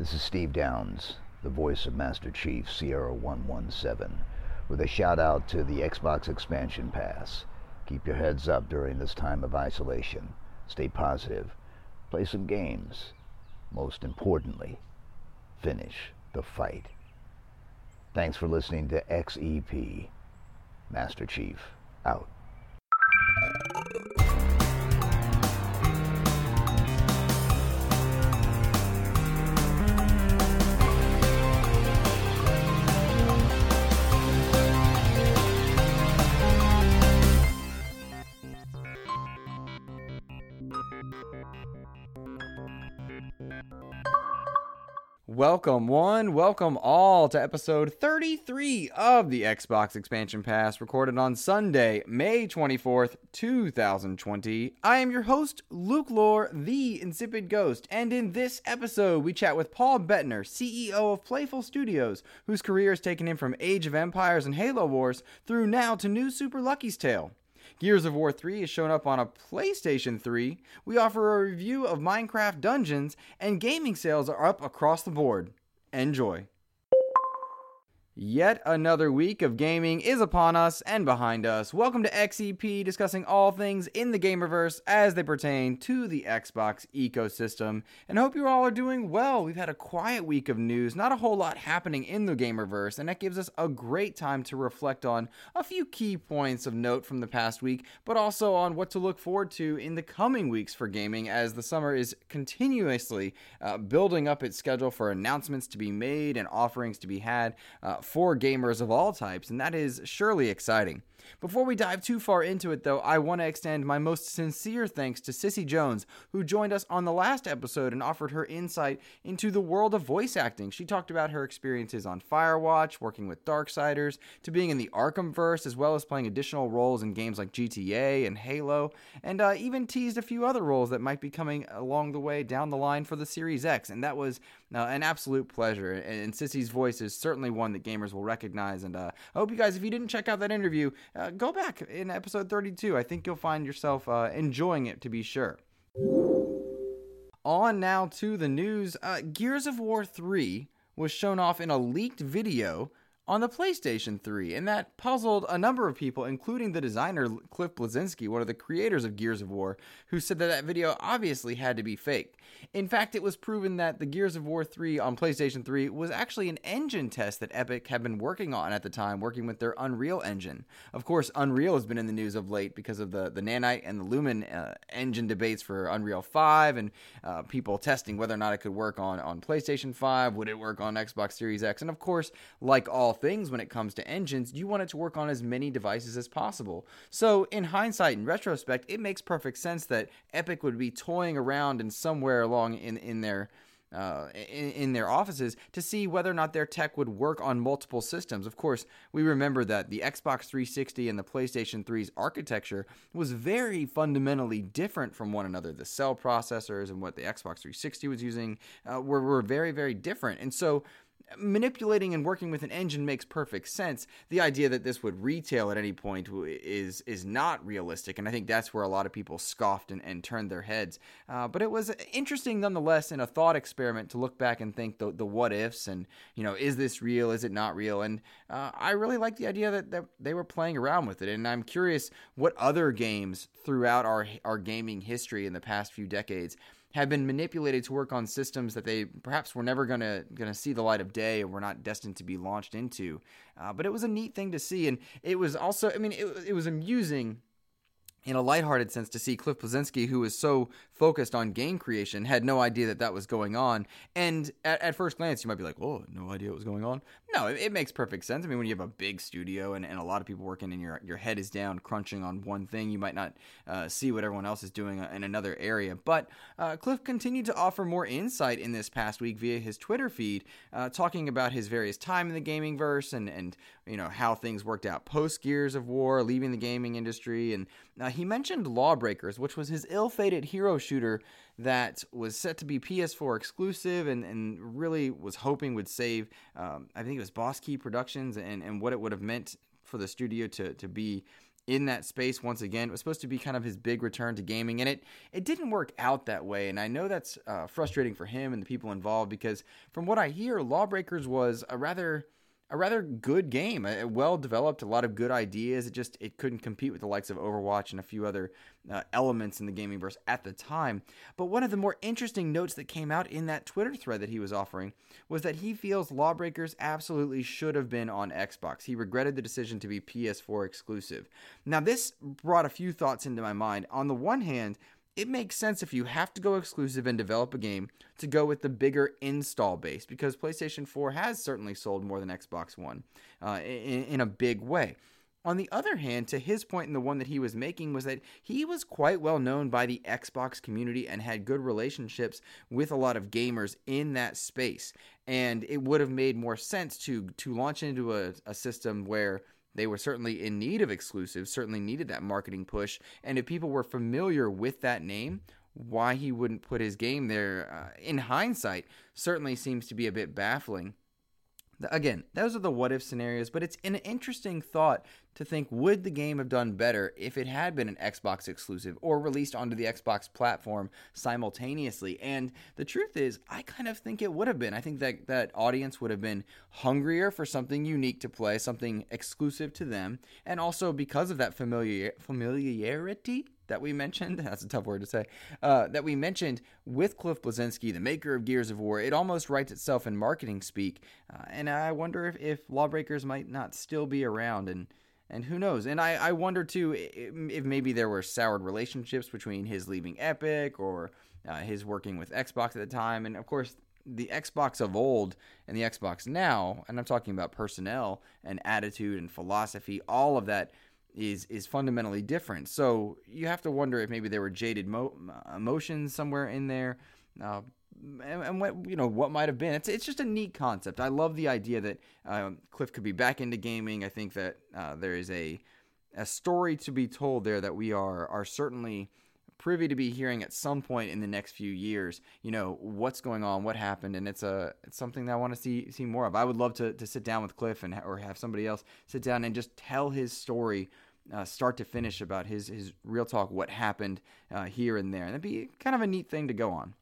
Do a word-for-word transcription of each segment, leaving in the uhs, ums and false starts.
This is Steve Downs, the voice of Master Chief, Sierra one one seven, with a shout out to the Xbox Expansion Pass. Keep your heads up during this time of isolation. Stay positive. Play some games. Most importantly, finish the fight. Thanks for listening to X E P. Master Chief, out. Welcome one, welcome all to episode thirty-three of the Xbox Expansion Pass, recorded on Sunday, May twenty-fourth, twenty twenty. I am your host, Luke Lore, the Insipid Ghost, and in this episode, we chat with Paul Bettner, C E O of Playful Studios, whose career has taken him from Age of Empires and Halo Wars through now to New Super Lucky's Tale. Gears of War three is shown up on a PlayStation three, we offer a review of Minecraft Dungeons, and gaming sales are up across the board. Enjoy. Yet another week of gaming is upon us and behind us. Welcome to X E P, discussing all things in the gamerverse as they pertain to the Xbox ecosystem, and hope you all are doing well. We've had a quiet week of news, not a whole lot happening in the gamerverse, and that gives us a great time to reflect on a few key points of note from the past week, but also on what to look forward to in the coming weeks for gaming, as the summer is continuously uh, building up its schedule for announcements to be made and offerings to be had uh, for gamers of all types, and that is surely exciting. Before we dive too far into it, though, I want to extend my most sincere thanks to Sissy Jones, who joined us on the last episode and offered her insight into the world of voice acting. She talked about her experiences on Firewatch, working with Darksiders, to being in the Arkhamverse, as well as playing additional roles in games like G T A and Halo, and uh, even teased a few other roles that might be coming along the way down the line for the Series X, and that was uh, an absolute pleasure, and, and Sissy's voice is certainly one that gamers will recognize, and uh, I hope you guys, if you didn't check out that interview, Uh, go back in episode thirty-two. I think you'll find yourself uh, enjoying it, to be sure. On now to the news. Uh, Gears of War three was shown off in a leaked video on the PlayStation three, and that puzzled a number of people, including the designer Cliff Bleszinski, one of the creators of Gears of War, who said that that video obviously had to be faked. In fact, it was proven that the Gears of War three on PlayStation three was actually an engine test that Epic had been working on at the time, working with their Unreal engine. Of course, Unreal has been in the news of late because of the, the Nanite and the Lumen uh, engine debates for Unreal five, and uh, people testing whether or not it could work on, on PlayStation five, would it work on Xbox Series X, and of course, like all things when it comes to engines, you want it to work on as many devices as possible. So in hindsight and retrospect, it makes perfect sense that Epic would be toying around and somewhere along in, in their uh, in, in their offices to see whether or not their tech would work on multiple systems. Of course, we remember that the Xbox three sixty and the PlayStation three's architecture was very fundamentally different from one another. The cell processors and what the Xbox three sixty was using uh, were, were very, very different. And so manipulating and working with an engine makes perfect sense. The idea that this would retail at any point is is not realistic, and I think that's where a lot of people scoffed and, and turned their heads. Uh, but it was interesting nonetheless, in a thought experiment, to look back and think the, the what-ifs and, you know, is this real, is it not real? And uh, I really like the idea that, that they were playing around with it, and I'm curious what other games throughout our our gaming history in the past few decades have been manipulated to work on systems that they perhaps were never going to going to see the light of day, or were not destined to be launched into. Uh, but it was a neat thing to see, and it was also, I mean, it, it was amusing in a lighthearted sense to see Cliff Bleszinski, who was so focused on game creation, had no idea that that was going on. And at, at first glance, you might be like, oh, no idea what was going on. No, it, it makes perfect sense. I mean, when you have a big studio and, and a lot of people working and your, your head is down, crunching on one thing, you might not uh, see what everyone else is doing in another area. But uh, Cliff continued to offer more insight in this past week via his Twitter feed, uh, talking about his various time in the gaming verse and, and you know, how things worked out post Gears of War, leaving the gaming industry, and uh, he mentioned Lawbreakers, which was his ill-fated hero shooter that was set to be P S four exclusive and, and really was hoping would save, um, I think it was Boss Key Productions, and, and what it would have meant for the studio to, to be in that space once again. It was supposed to be kind of his big return to gaming, and it, it didn't work out that way. And I know that's uh, frustrating for him and the people involved, because from what I hear, Lawbreakers was a rather... a rather good game, well developed, a lot of good ideas. It just it couldn't compete with the likes of Overwatch and a few other uh, elements in the gamingverse at the time. But one of the more interesting notes that came out in that Twitter thread that he was offering was that he feels Lawbreakers absolutely should have been on Xbox. He regretted the decision to be P S four exclusive. Now, this brought a few thoughts into my mind. On the one hand, it makes sense if you have to go exclusive and develop a game to go with the bigger install base, because PlayStation four has certainly sold more than Xbox One uh, in, in a big way. On the other hand, to his point, and the one that he was making, was that he was quite well known by the Xbox community and had good relationships with a lot of gamers in that space. And it would have made more sense to, to launch into a, a system where they were certainly in need of exclusives, certainly needed that marketing push. And if people were familiar with that name, why he wouldn't put his game there, uh, in hindsight, certainly seems to be a bit baffling. Again, those are the what-if scenarios, but it's an interesting thought to think, would the game have done better if it had been an Xbox exclusive or released onto the Xbox platform simultaneously? And the truth is, I kind of think it would have been. I think that that audience would have been hungrier for something unique to play, something exclusive to them, and also because of that familiar familiarity that we mentioned, that's a tough word to say, uh, that we mentioned with Cliff Bleszinski, the maker of Gears of War. It almost writes itself in marketing speak, uh, and I wonder if, if Lawbreakers might not still be around, and and who knows. And I, I wonder, too, if maybe there were soured relationships between his leaving Epic or uh, his working with Xbox at the time, and of course, the Xbox of old and the Xbox now, and I'm talking about personnel and attitude and philosophy, all of that is is fundamentally different. So you have to wonder if maybe there were jaded mo- emotions somewhere in there, uh, and, and what you know what might have been. It's it's just a neat concept. I love the idea that um, Cliff could be back into gaming. I think that uh, there is a a story to be told there that we are are certainly privy to be hearing at some point in the next few years. You know, what's going on, what happened, and it's a it's something that I want to see see more of. I would love to to sit down with Cliff and or have somebody else sit down and just tell his story, uh, start to finish, about his his real talk, what happened uh, here and there, and it'd be kind of a neat thing to go on.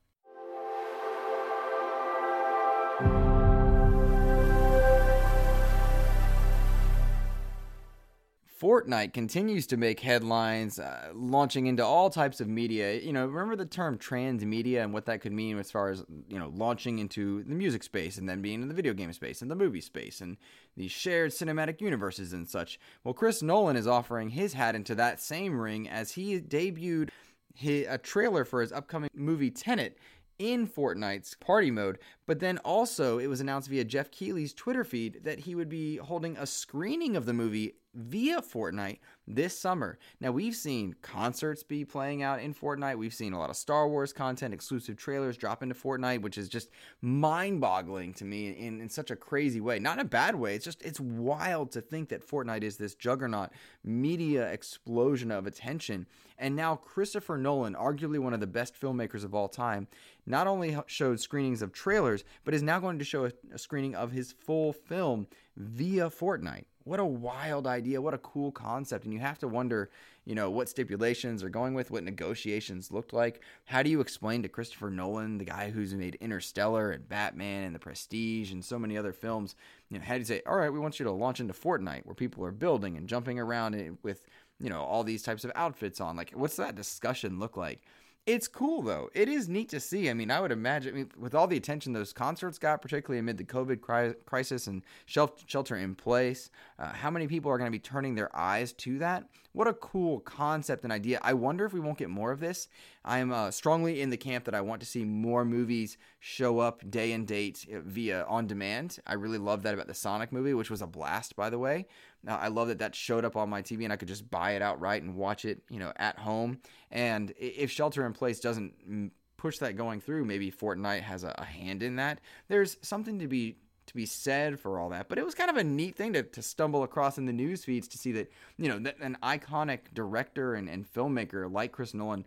Fortnite continues to make headlines, uh, launching into all types of media. You know, remember the term transmedia and what that could mean as far as, you know, launching into the music space and then being in the video game space and the movie space and the shared cinematic universes and such. Well, Chris Nolan is offering his hat into that same ring as he debuted his, a trailer for his upcoming movie Tenet in Fortnite's party mode, but then also it was announced via Jeff Keighley's Twitter feed that he would be holding a screening of the movie via Fortnite this summer. Now, we've seen concerts be playing out in Fortnite. We've seen a lot of Star Wars content, exclusive trailers drop into Fortnite, which is just mind-boggling to me in, in such a crazy way. Not in a bad way. It's just, it's wild to think that Fortnite is this juggernaut media explosion of attention. And now Christopher Nolan, arguably one of the best filmmakers of all time, not only showed screenings of trailers, but is now going to show a, a screening of his full film via Fortnite. What a wild idea. What a cool concept. And you have to wonder, you know, what stipulations are going with, what negotiations looked like. How do you explain to Christopher Nolan, the guy who's made Interstellar and Batman and The Prestige and so many other films, you know, how do you say, all right, we want you to launch into Fortnite where people are building and jumping around with, you know, all these types of outfits on? Like, what's that discussion look like? It's cool, though. It is neat to see. I mean, I would imagine, I mean, with all the attention those concerts got, particularly amid the COVID crisis and shelter in place, uh, how many people are going to be turning their eyes to that? What a cool concept and idea. I wonder if we won't get more of this. I am uh, strongly in the camp that I want to see more movies show up day and date via on demand. I really love that about the Sonic movie, which was a blast, by the way. Now, I love that that showed up on my T V and I could just buy it outright and watch it, you know, at home. And if shelter in place doesn't push that going through, maybe Fortnite has a hand in that. There's something to be to be said for all that. But it was kind of a neat thing to, to stumble across in the news feeds, to see that, you know, that an iconic director and, and filmmaker like Chris Nolan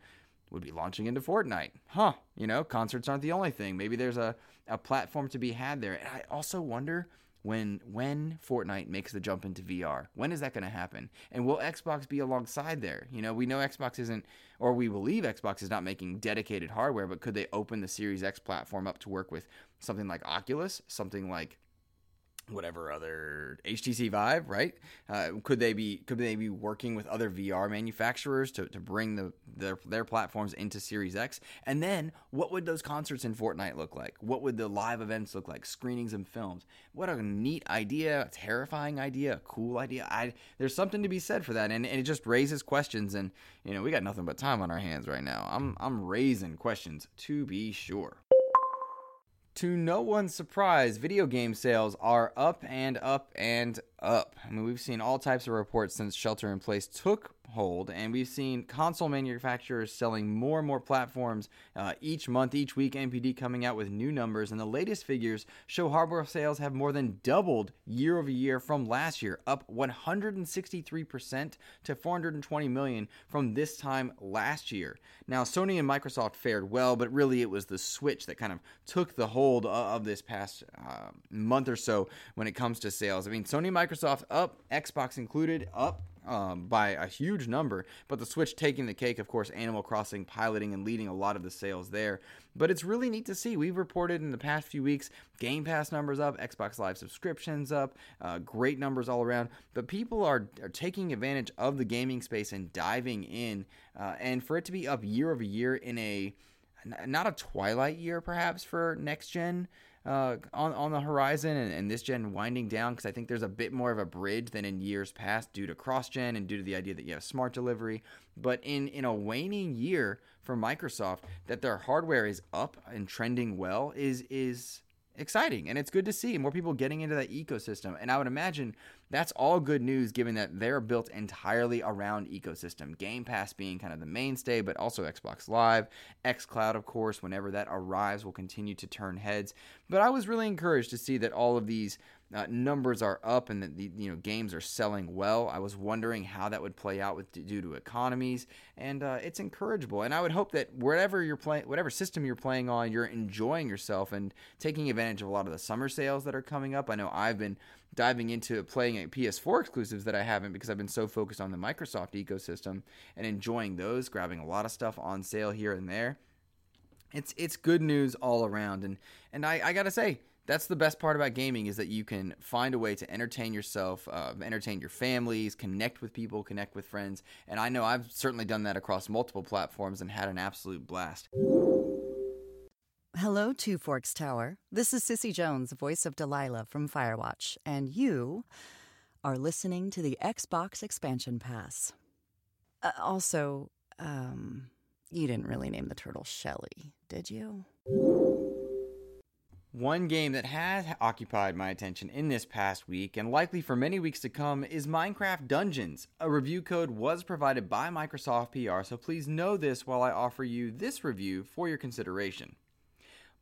would be launching into Fortnite. Huh. You know, concerts aren't the only thing. Maybe there's a, a platform to be had there. And I also wonder, when when Fortnite makes the jump into V R? When is that going to happen? And will Xbox be alongside there? You know, we know Xbox isn't, or we believe Xbox is not making dedicated hardware, but could they open the Series X platform up to work with something like Oculus, something like whatever other H T C Vive, right? Uh, could they be could they be working with other V R manufacturers to, to bring the their, their platforms into Series X? And then what would those concerts in Fortnite look like? What would the live events look like? Screenings and films. What a neat idea, a terrifying idea, a cool idea. I, there's something to be said for that, and, and it just raises questions. And you know, we got nothing but time on our hands right now. I'm I'm raising questions to be sure. To no one's surprise, video game sales are up and up and up. I mean, we've seen all types of reports since shelter in place took hold, and we've seen console manufacturers selling more and more platforms uh, each month, each week. N P D coming out with new numbers, and the latest figures show hardware sales have more than doubled year over year from last year, up one hundred sixty-three percent to four hundred twenty million from this time last year. Now, Sony and Microsoft fared well, but really it was the Switch that kind of took the hold of this past uh, month or so when it comes to sales. I mean, Sony and Microsoft up, Xbox included, up Um, by a huge number, but the Switch taking the cake, of course, Animal Crossing piloting and leading a lot of the sales there. But it's really neat to see. We've reported in the past few weeks, Game Pass numbers up, Xbox Live subscriptions up, uh, great numbers all around. But people are, are taking advantage of the gaming space and diving in, uh, and for it to be up year over year in a, not a twilight year perhaps for next gen, Uh, on, on the horizon and, and this gen winding down, because I think there's a bit more of a bridge than in years past due to cross-gen and due to the idea that you have smart delivery. But in, in a waning year for Microsoft, that their hardware is up and trending well is is exciting, and it's good to see more people getting into that ecosystem. And I would imagine that's all good news, given that they're built entirely around ecosystem. Game Pass being kind of the mainstay, but also Xbox Live, xCloud, of course, whenever that arrives, will continue to turn heads. But I was really encouraged to see that all of these uh, numbers are up and that the, you know, games are selling well. I was wondering how that would play out with due to economies, and uh, it's encourageable. And I would hope that wherever you're playing, whatever system you're playing on, you're enjoying yourself and taking advantage of a lot of the summer sales that are coming up. I know I've been diving into playing at P S four exclusives that I haven't, because I've been so focused on the Microsoft ecosystem and enjoying those, grabbing a lot of stuff on sale here and there. It's it's good news all around, and and I, I gotta say, that's the best part about gaming, is that you can find a way to entertain yourself, uh, entertain your families, connect with people, connect with friends, and I know I've certainly done that across multiple platforms and had an absolute blast. Hello, Two Forks Tower. This is Sissy Jones, voice of Delilah from Firewatch, and you are listening to the Xbox Expansion Pass. Uh, also, um, you didn't really name the turtle Shelly, did you? One game that has occupied my attention in this past week, and likely for many weeks to come, is Minecraft Dungeons. A review code was provided by Microsoft P R, so please know this while I offer you this review for your consideration.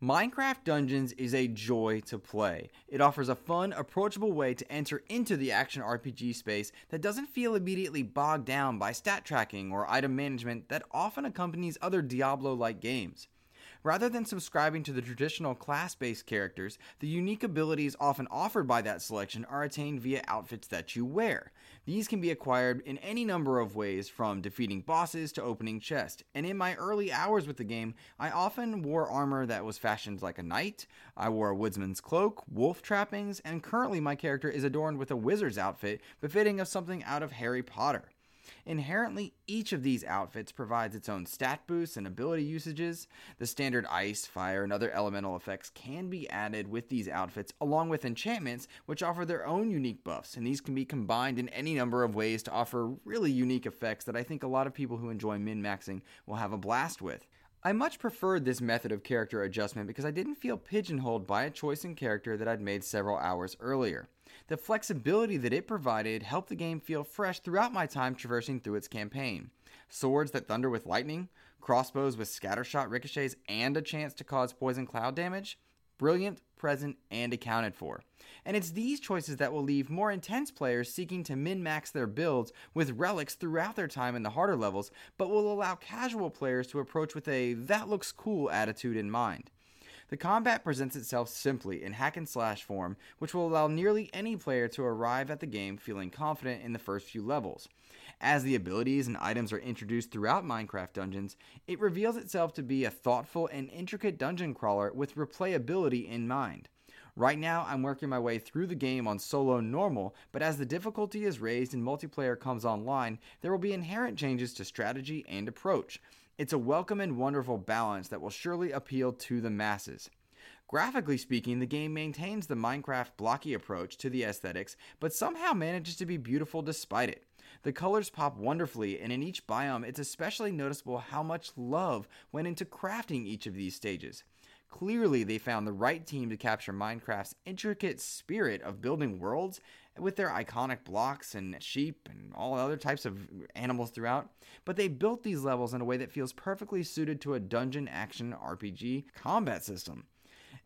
Minecraft Dungeons is a joy to play. It offers a fun, approachable way to enter into the action R P G space that doesn't feel immediately bogged down by stat tracking or item management that often accompanies other Diablo-like games. Rather than subscribing to the traditional class-based characters, the unique abilities often offered by that selection are attained via outfits that you wear. These can be acquired in any number of ways, from defeating bosses to opening chests, and in my early hours with the game, I often wore armor that was fashioned like a knight, I wore a woodsman's cloak, wolf trappings, and currently my character is adorned with a wizard's outfit befitting of something out of Harry Potter. Inherently, each of these outfits provides its own stat boosts and ability usages. The standard ice, fire, and other elemental effects can be added with these outfits, along with enchantments, which offer their own unique buffs, and these can be combined in any number of ways to offer really unique effects that I think a lot of people who enjoy min-maxing will have a blast with. I much preferred this method of character adjustment because I didn't feel pigeonholed by a choice in character that I'd made several hours earlier. The flexibility that it provided helped the game feel fresh throughout my time traversing through its campaign. Swords that thunder with lightning, crossbows with scattershot ricochets and a chance to cause poison cloud damage, brilliant, present, and accounted for. And it's these choices that will leave more intense players seeking to min-max their builds with relics throughout their time in the harder levels, but will allow casual players to approach with a that looks cool attitude in mind. The combat presents itself simply in hack-and-slash form, which will allow nearly any player to arrive at the game feeling confident in the first few levels. As the abilities and items are introduced throughout Minecraft Dungeons, it reveals itself to be a thoughtful and intricate dungeon crawler with replayability in mind. Right now, I'm working my way through the game on solo normal, but as the difficulty is raised and multiplayer comes online, there will be inherent changes to strategy and approach. It's a welcome and wonderful balance that will surely appeal to the masses. Graphically speaking, the game maintains the Minecraft blocky approach to the aesthetics, but somehow manages to be beautiful despite it. The colors pop wonderfully, and in each biome, it's especially noticeable how much love went into crafting each of these stages. Clearly, they found the right team to capture Minecraft's intricate spirit of building worlds with their iconic blocks and sheep and all other types of animals throughout, but they built these levels in a way that feels perfectly suited to a dungeon action R P G combat system.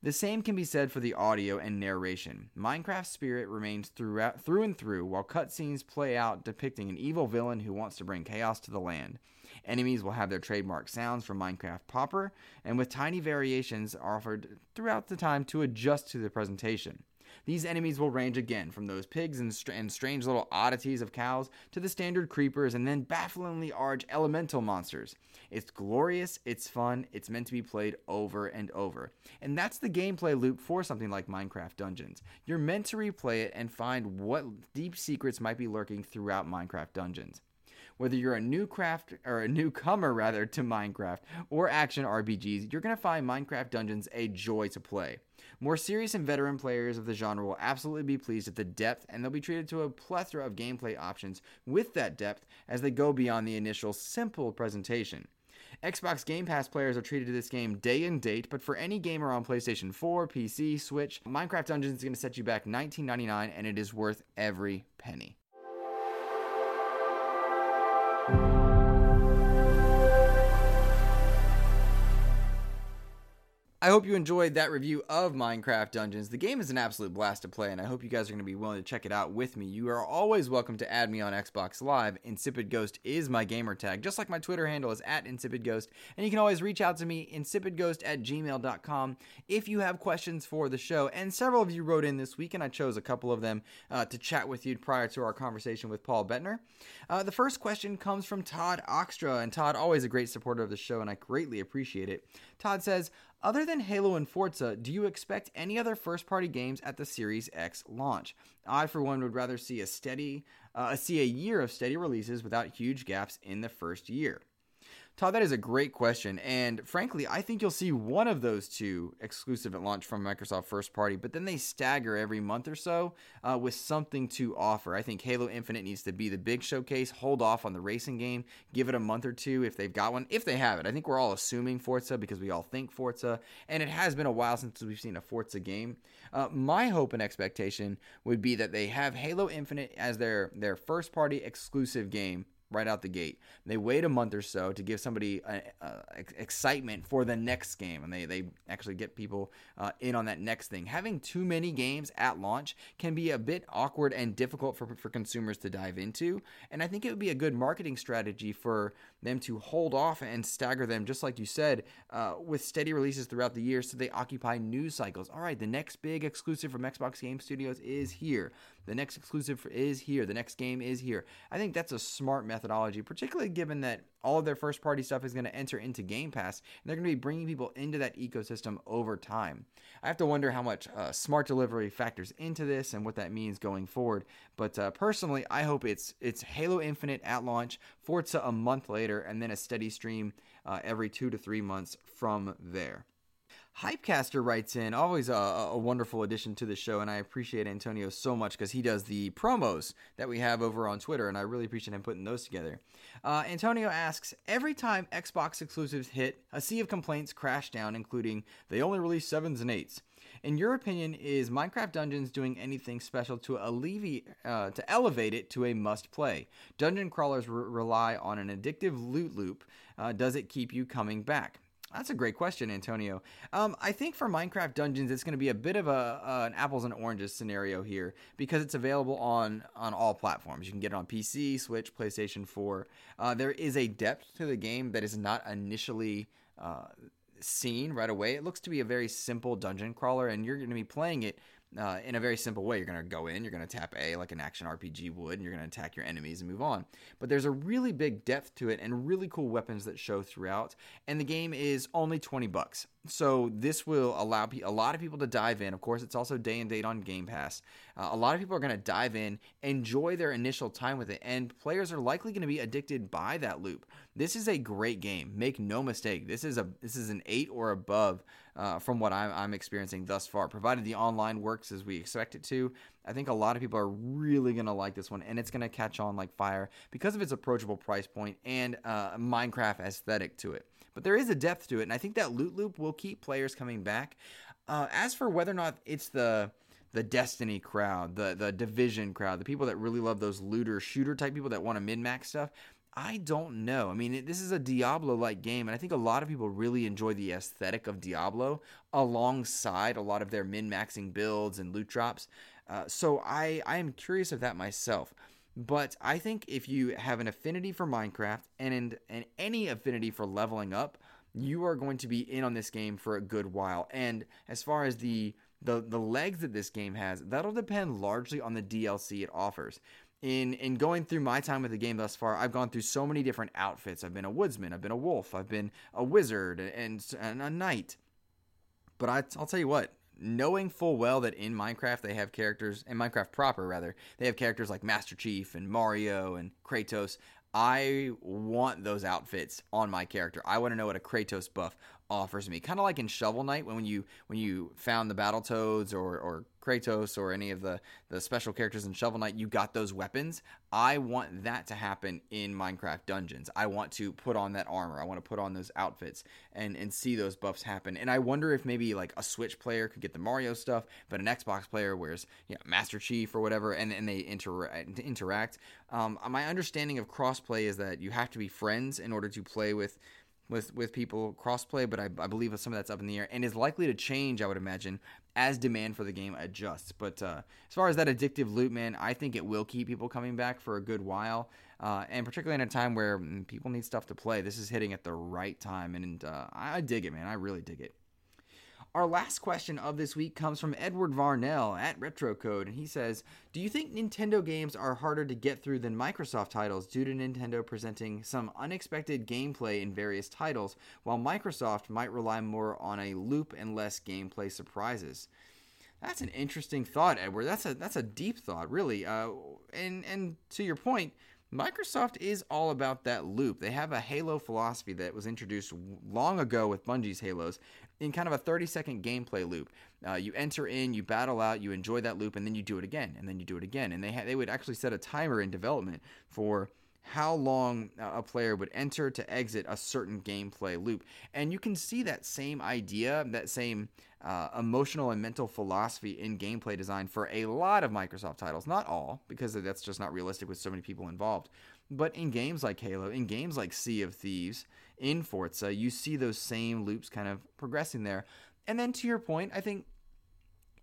The same can be said for the audio and narration. Minecraft's spirit remains throughout, through and through, while cutscenes play out depicting an evil villain who wants to bring chaos to the land. Enemies will have their trademark sounds from Minecraft Popper, and with tiny variations are offered throughout the time to adjust to the presentation. These enemies will range again from those pigs and, str- and strange little oddities of cows to the standard creepers and then bafflingly arch elemental monsters. It's glorious, it's fun, it's meant to be played over and over. And that's the gameplay loop for something like Minecraft Dungeons. You're meant to replay it and find what deep secrets might be lurking throughout Minecraft Dungeons. Whether you're a new craft or a newcomer rather to Minecraft or action R P Gs, you're going to find Minecraft Dungeons a joy to play. More serious and veteran players of the genre will absolutely be pleased at the depth, and they'll be treated to a plethora of gameplay options with that depth as they go beyond the initial simple presentation. Xbox Game Pass players are treated to this game day and date, but for any gamer on PlayStation four, P C, Switch, Minecraft Dungeons is going to set you back nineteen ninety-nine dollars, and it is worth every penny. I hope you enjoyed that review of Minecraft Dungeons. The game is an absolute blast to play, and I hope you guys are going to be willing to check it out with me. You are always welcome to add me on Xbox Live. Insipid Ghost is my gamer tag, just like my Twitter handle is at Insipid Ghost. And you can always reach out to me, insipidghost at gmail dot com, if you have questions for the show. And several of you wrote in this week, and I chose a couple of them uh, to chat with you prior to our conversation with Paul Bettner. Uh, the first question comes from Todd Oxtra, and Todd, always a great supporter of the show, and I greatly appreciate it. Todd says, other than Halo and Forza, do you expect any other first-party games at the Series X launch? I, for one, would rather see a steady, uh, see a year of steady releases without huge gaps in the first year. Todd, that is a great question, and frankly, I think you'll see one of those two exclusive at launch from Microsoft First Party, but then they stagger every month or so uh, with something to offer. I think Halo Infinite needs to be the big showcase. Hold off on the racing game. Give it a month or two if they've got one, if they have it. I think we're all assuming Forza because we all think Forza, and it has been a while since we've seen a Forza game. Uh, my hope and expectation would be that they have Halo Infinite as their, their first-party exclusive game right out the gate. They wait a month or so to give somebody a, a excitement for the next game, and they, they actually get people uh, in on that next thing. Having too many games at launch can be a bit awkward and difficult for, for consumers to dive into, and I think it would be a good marketing strategy for them to hold off and stagger them, just like you said, uh, with steady releases throughout the year so they occupy news cycles. All right, the next big exclusive from Xbox Game Studios is here. The next exclusive is here. The next game is here. I think that's a smart methodology, particularly given that all of their first-party stuff is going to enter into Game Pass, and they're going to be bringing people into that ecosystem over time. I have to wonder how much uh, smart delivery factors into this and what that means going forward. But uh, personally, I hope it's it's Halo Infinite at launch, Forza a month later, and then a steady stream uh, every two to three months from there. Hypecaster writes in, always a, a wonderful addition to the show, and I appreciate Antonio so much because he does the promos that we have over on Twitter, and I really appreciate him putting those together. Uh, Antonio asks, every time Xbox exclusives hit, a sea of complaints crash down, including they only release sevens and eights. In your opinion, is Minecraft Dungeons doing anything special to alleviate, uh, to elevate it to a must-play? Dungeon crawlers re- rely on an addictive loot loop. Uh, does it keep you coming back? That's a great question, Antonio. Um, I think for Minecraft Dungeons, it's going to be a bit of a uh, an apples and oranges scenario here because it's available on, on all platforms. You can get it on P C, Switch, PlayStation four. Uh, there is a depth to the game that is not initially uh, seen right away, it looks to be a very simple dungeon crawler, and you're going to be playing it uh, in a very simple way. You're going to go in, you're going to tap A like an action R P G would, and you're going to attack your enemies and move on. But there's a really big depth to it and really cool weapons that show throughout, and the game is only twenty bucks. So this will allow a lot of people to dive in. Of course, it's also day and date on Game Pass. Uh, a lot of people are going to dive in, enjoy their initial time with it, and players are likely going to be addicted by that loop. This is a great game. Make no mistake. This is a this is an eight or above uh, from what I'm, I'm experiencing thus far, provided the online works as we expect it to. I think a lot of people are really going to like this one, and it's going to catch on like fire because of its approachable price point and uh, Minecraft aesthetic to it. But there is a depth to it, and I think that loot loop will keep players coming back. Uh, as for whether or not it's the the Destiny crowd, the, the Division crowd, the people that really love those looter, shooter-type people that want to min-max stuff, I don't know. I mean, it, this is a Diablo-like game, and I think a lot of people really enjoy the aesthetic of Diablo alongside a lot of their min-maxing builds and loot drops. Uh, so I, I am curious of that myself. But I think if you have an affinity for Minecraft and and any affinity for leveling up, you are going to be in on this game for a good while. And as far as the the, the legs that this game has, that'll depend largely on the D L C it offers. In in going through my time with the game thus far, I've gone through so many different outfits. I've been a woodsman, I've been a wolf, I've been a wizard, and, and a knight. But I, I'll tell you what. Knowing full well that in Minecraft they have characters, in Minecraft proper rather, they have characters like Master Chief and Mario and Kratos, I want those outfits on my character. I want to know what a Kratos buff offers me. Kind of like in Shovel Knight, when you when you found the Battletoads or, or Kratos or any of the, the special characters in Shovel Knight, you got those weapons. I want that to happen in Minecraft Dungeons. I want to put on that armor. I want to put on those outfits and, and see those buffs happen. And I wonder if maybe like a Switch player could get the Mario stuff, but an Xbox player wears, you know, Master Chief or whatever, and, and they inter- interact. Um, my understanding of crossplay is that you have to be friends in order to play with with with people crossplay, but I, I believe some of that's up in the air and is likely to change, I would imagine, as demand for the game adjusts. But uh, as far as that addictive loot, man, I think it will keep people coming back for a good while, uh, and particularly in a time where people need stuff to play. This is hitting at the right time, and uh, I dig it, man. I really dig it. Our last question of this week comes from Edward Varnell at RetroCode, and he says, do you think Nintendo games are harder to get through than Microsoft titles due to Nintendo presenting some unexpected gameplay in various titles, while Microsoft might rely more on a loop and less gameplay surprises? That's an interesting thought, Edward. That's a that's a deep thought, really. Uh, and and to your point, Microsoft is all about that loop. They have a Halo philosophy that was introduced long ago with Bungie's Halos in kind of a thirty-second gameplay loop. Uh, you enter in, you battle out, you enjoy that loop, and then you do it again, and then you do it again. And they ha- they would actually set a timer in development for how long uh, a player would enter to exit a certain gameplay loop. And you can see that same idea, that same uh, emotional and mental philosophy in gameplay design for a lot of Microsoft titles. Not all, because that's just not realistic with so many people involved. But in games like Halo, in games like Sea of Thieves, in Forza, you see those same loops kind of progressing there. And then to your point, I think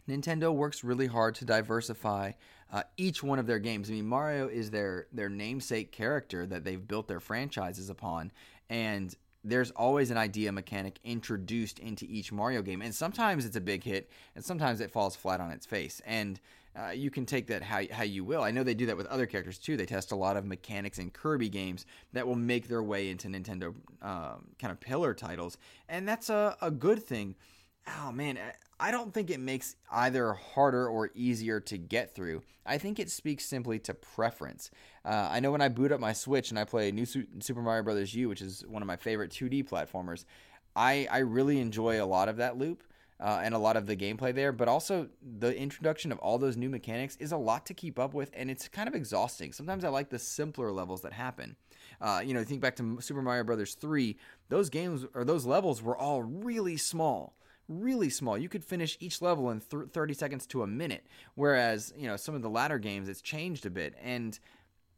Nintendo works really hard to diversify uh, each one of their games. I mean, Mario is their their namesake character that they've built their franchises upon, and there's always an idea mechanic introduced into each Mario game, and sometimes it's a big hit, and sometimes it falls flat on its face, and uh, you can take that how, how you will. I know they do that with other characters, too. They test a lot of mechanics in Kirby games that will make their way into Nintendo um, kind of pillar titles, and that's a, a good thing. Oh, man, I don't think it makes either harder or easier to get through. I think it speaks simply to preference. Uh, I know when I boot up my Switch and I play New Super Mario Bros. U, which is one of my favorite two D platformers, I, I really enjoy a lot of that loop uh, and a lot of the gameplay there, but also the introduction of all those new mechanics is a lot to keep up with, and it's kind of exhausting. Sometimes I like the simpler levels that happen. Uh, you know, think back to Super Mario Bros. three. Those games or those levels were all really small. really small. You could finish each level in th- thirty seconds to a minute, whereas, you know, some of the latter games, it's changed a bit, and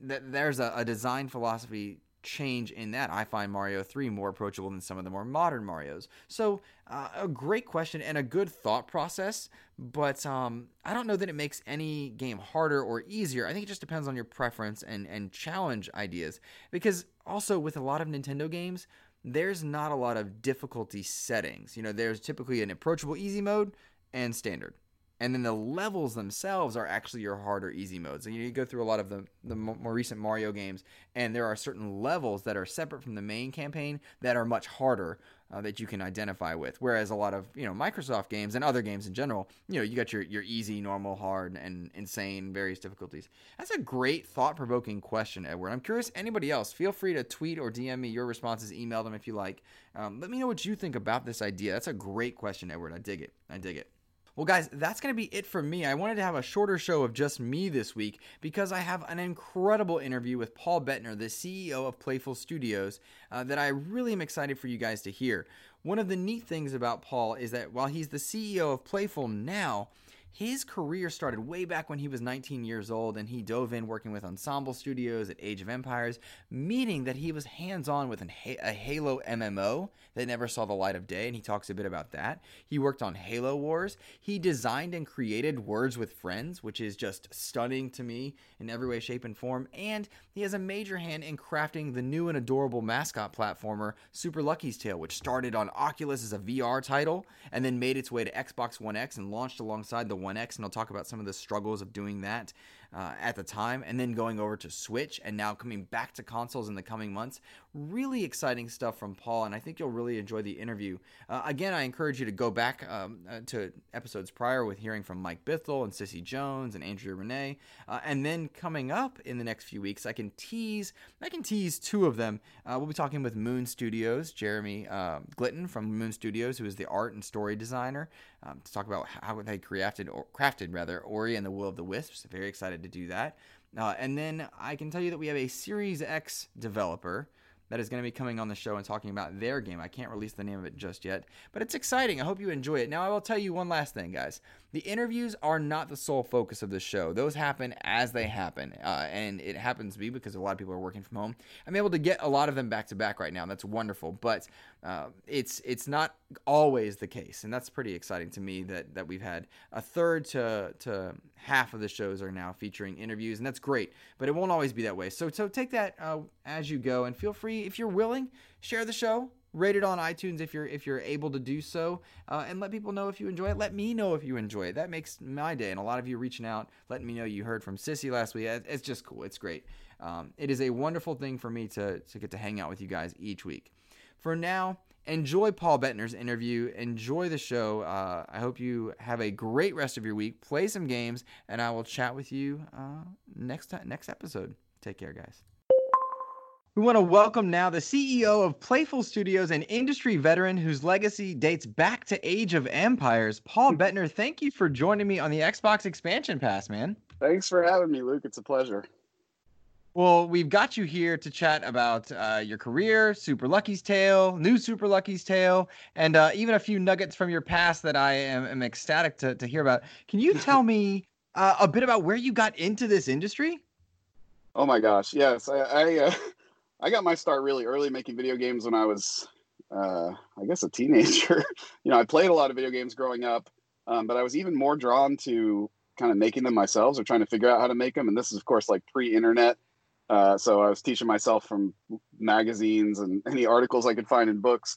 th- there's a, a design philosophy change in that. I find Mario three more approachable than some of the more modern Marios. So uh, a great question and a good thought process, but um, I don't know that it makes any game harder or easier. I think it just depends on your preference and, and challenge ideas, because also with a lot of Nintendo games, there's not a lot of difficulty settings. You know, there's typically an approachable easy mode and standard. And then the levels themselves are actually your harder easy modes. And you go through a lot of the, the more recent Mario games, and there are certain levels that are separate from the main campaign that are much harder uh, that you can identify with. Whereas a lot of, you know, Microsoft games and other games in general, you know, you got your, your easy, normal, hard, and insane various difficulties. That's a great thought-provoking question, Edward. I'm curious, anybody else, feel free to tweet or D M me your responses, email them if you like. Um, let me know what you think about this idea. That's a great question, Edward. I dig it. I dig it. Well, guys, that's going to be it for me. I wanted to have a shorter show of just me this week because I have an incredible interview with Paul Bettner, the C E O of Playful Studios, uh, that I really am excited for you guys to hear. One of the neat things about Paul is that while he's the C E O of Playful now, his career started way back when he was nineteen years old, and he dove in working with Ensemble Studios at Age of Empires, meaning that he was hands-on with an ha- a Halo M M O that never saw the light of day, and he talks a bit about that. He worked on Halo Wars. He designed and created Words with Friends, which is just stunning to me in every way, shape, and form, and he has a major hand in crafting the new and adorable mascot platformer, Super Lucky's Tale, which started on Oculus as a V R title and then made its way to Xbox One X and launched alongside the One X, and I'll talk about some of the struggles of doing that uh, at the time, and then going over to Switch, and now coming back to consoles in the coming months. Really exciting stuff from Paul, and I think you'll really enjoy the interview. Uh, again, I encourage you to go back um, uh, to episodes prior with hearing from Mike Bithell and Sissy Jones and Andrea Renee, uh, and then coming up in the next few weeks, I can tease, I can tease two of them. Uh, we'll be talking with Moon Studios, Jeremy uh, Glitton from Moon Studios, who is the art and story designer, um, to talk about how they crafted Or crafted rather Ori and the Will of the Wisps. Very excited to do that. Uh, and then I can tell you that we have a Series X developer that is going to be coming on the show and talking about their game. I can't release the name of it just yet, but it's exciting. I hope you enjoy it. Now, I will tell you one last thing, guys. The interviews are not the sole focus of this show. Those happen as they happen, uh, and it happens to be because a lot of people are working from home. I'm able to get a lot of them back-to-back right now, and that's wonderful, but uh, it's it's not always the case, and that's pretty exciting to me that, that we've had a third to, to half of the shows are now featuring interviews, and that's great, but it won't always be that way. So, so take that uh, as you go, and feel free, if you're willing, share the show. Rate it on iTunes if you're if you're able to do so, uh, and let people know if you enjoy it. Let me know if you enjoy it. That makes my day, and a lot of you reaching out, letting me know you heard from Sissy last week. It's just cool. It's great. Um, it is a wonderful thing for me to, to get to hang out with you guys each week. For now, enjoy Paul Bettner's interview. Enjoy the show. Uh, I hope you have a great rest of your week. Play some games, and I will chat with you uh, next time, next episode. Take care, guys. We want to welcome now the C E O of Playful Studios, an industry veteran whose legacy dates back to Age of Empires, Paul Bettner. Thank you for joining me on the Xbox Expansion Pass, man. Thanks for having me, Luke. It's a pleasure. Well, we've got you here to chat about uh, your career, Super Lucky's Tale, New Super Lucky's Tale, and uh, even a few nuggets from your past that I am, am ecstatic to, to hear about. Can you tell me uh, a bit about where you got into this industry? Oh, my gosh. Yes, I... I uh... I got my start really early making video games when I was, uh, I guess, a teenager. You know, I played a lot of video games growing up, um, but I was even more drawn to kind of making them myself or trying to figure out how to make them. And this is, of course, like pre-internet. Uh, so I was teaching myself from magazines and any articles I could find in books.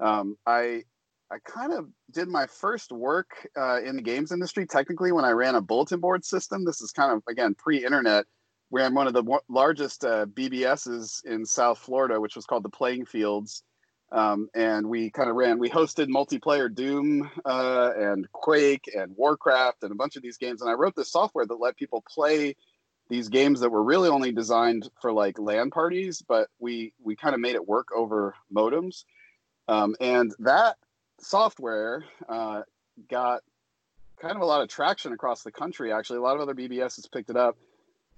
Um, I I kind of did my first work uh, in the games industry, technically, when I ran a bulletin board system. This is kind of, again, pre-internet. We had one of the largest uh, B B Ss in South Florida, which was called the Playing Fields. Um, and we kind of ran, we hosted multiplayer Doom uh, and Quake and Warcraft and a bunch of these games. And I wrote this software that let people play these games that were really only designed for like LAN parties, but we, we kind of made it work over modems. Um, and that software uh, got kind of a lot of traction across the country, actually. A lot of other B B Ss picked it up.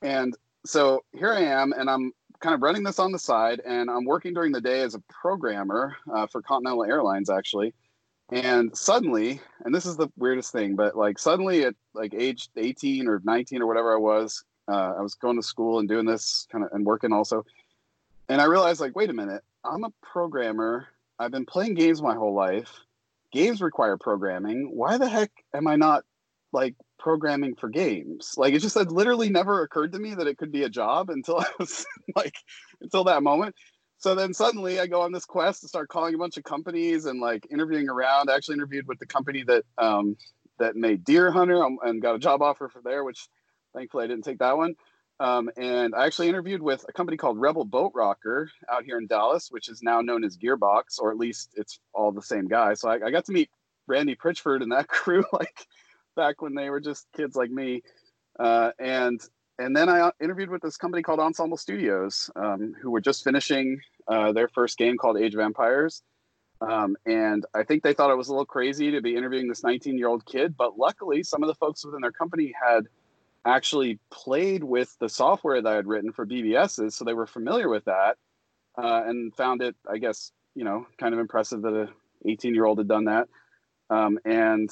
And so here I am, and I'm kind of running this on the side, and I'm working during the day as a programmer uh, for Continental Airlines, actually. And suddenly, and this is the weirdest thing, but like suddenly at like age eighteen or nineteen or whatever I was, uh, I was going to school and doing this kind of and working also. And I realized like, wait a minute, I'm a programmer. I've been playing games my whole life. Games require programming. Why the heck am I not like programming for games? Like, it just had literally never occurred to me that it could be a job until I was like, until that moment. So then suddenly I go on this quest to start calling a bunch of companies and like interviewing around. I actually interviewed with the company that um, that made Deer Hunter and got a job offer for there, which thankfully I didn't take that one. Um, and I actually interviewed with a company called Rebel Boat Rocker out here in Dallas, which is now known as Gearbox, or at least it's all the same guy. So I, I got to meet Randy Pritchford and that crew, like back when they were just kids like me. Uh, and and then I interviewed with this company called Ensemble Studios, um, who were just finishing uh, their first game called Age of Empires. Um, and I think they thought it was a little crazy to be interviewing this nineteen-year-old kid. But luckily, some of the folks within their company had actually played with the software that I had written for B B Ss, so they were familiar with that, uh, and found it, I guess, you know, kind of impressive that an eighteen-year-old had done that. Um, and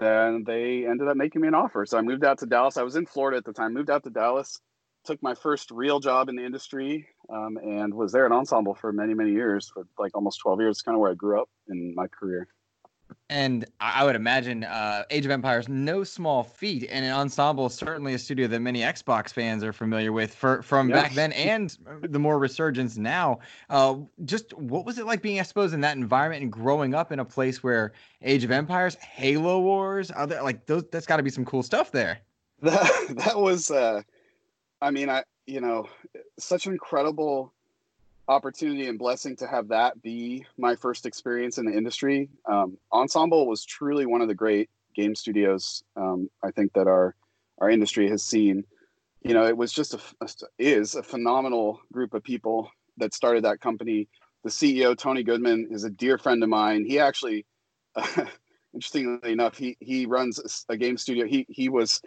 then they ended up making me an offer. So I moved out to Dallas. I was in Florida at the time, moved out to Dallas, took my first real job in the industry, um, and was there in Ensemble for many, many years, for like almost twelve years. It's kind of where I grew up in my career. And I would imagine uh, Age of Empires, no small feat, and an Ensemble, certainly a studio that many Xbox fans are familiar with for, from yes. back then and the more resurgence now. Uh, just what was it like being, I suppose, in that environment and growing up in a place where Age of Empires, Halo Wars, other like those? That's got to be some cool stuff there. That that was, uh, I mean, I you know, such an incredible opportunity and blessing to have that be my first experience in the industry. Um, Ensemble was truly one of the great game studios, um, I think, that our our industry has seen. You know, it was just a, a is a phenomenal group of people that started that company. The C E O, Tony Goodman, is a dear friend of mine. He actually, uh, interestingly enough, he he runs a game studio. He he was.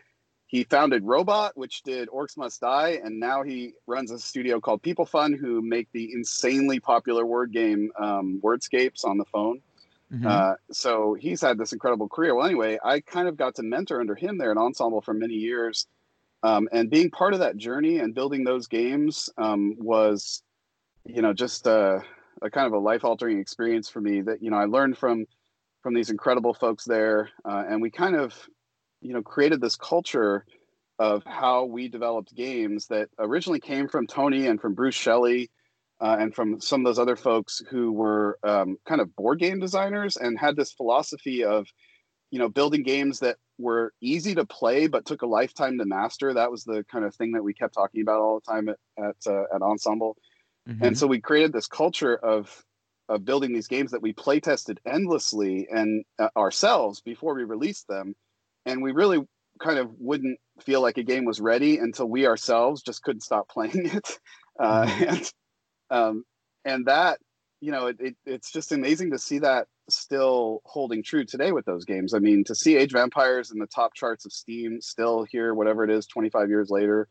He founded Robot, which did Orcs Must Die, and now he runs a studio called People Fun, who make the insanely popular word game um, Wordscapes on the phone. Mm-hmm. Uh, so he's had this incredible career. Well, anyway, I kind of got to mentor under him there at Ensemble for many years. Um, and being part of that journey and building those games um, was, you know, just a, a kind of a life-altering experience for me that, you know, I learned from, from these incredible folks there. Uh, and we kind of... you know, created this culture of how we developed games that originally came from Tony and from Bruce Shelley uh, and from some of those other folks who were um, kind of board game designers and had this philosophy of, you know, building games that were easy to play but took a lifetime to master. That was the kind of thing that we kept talking about all the time at at, uh, at Ensemble. Mm-hmm. And so we created this culture of of building these games that we play tested endlessly and uh, ourselves before we released them. And we really kind of wouldn't feel like a game was ready until we ourselves just couldn't stop playing it. Uh, and, um, and that, you know, it, it, it's just amazing to see that still holding true today with those games. I mean, to see Age of Empires in the top charts of Steam still here, whatever it is, twenty-five years later,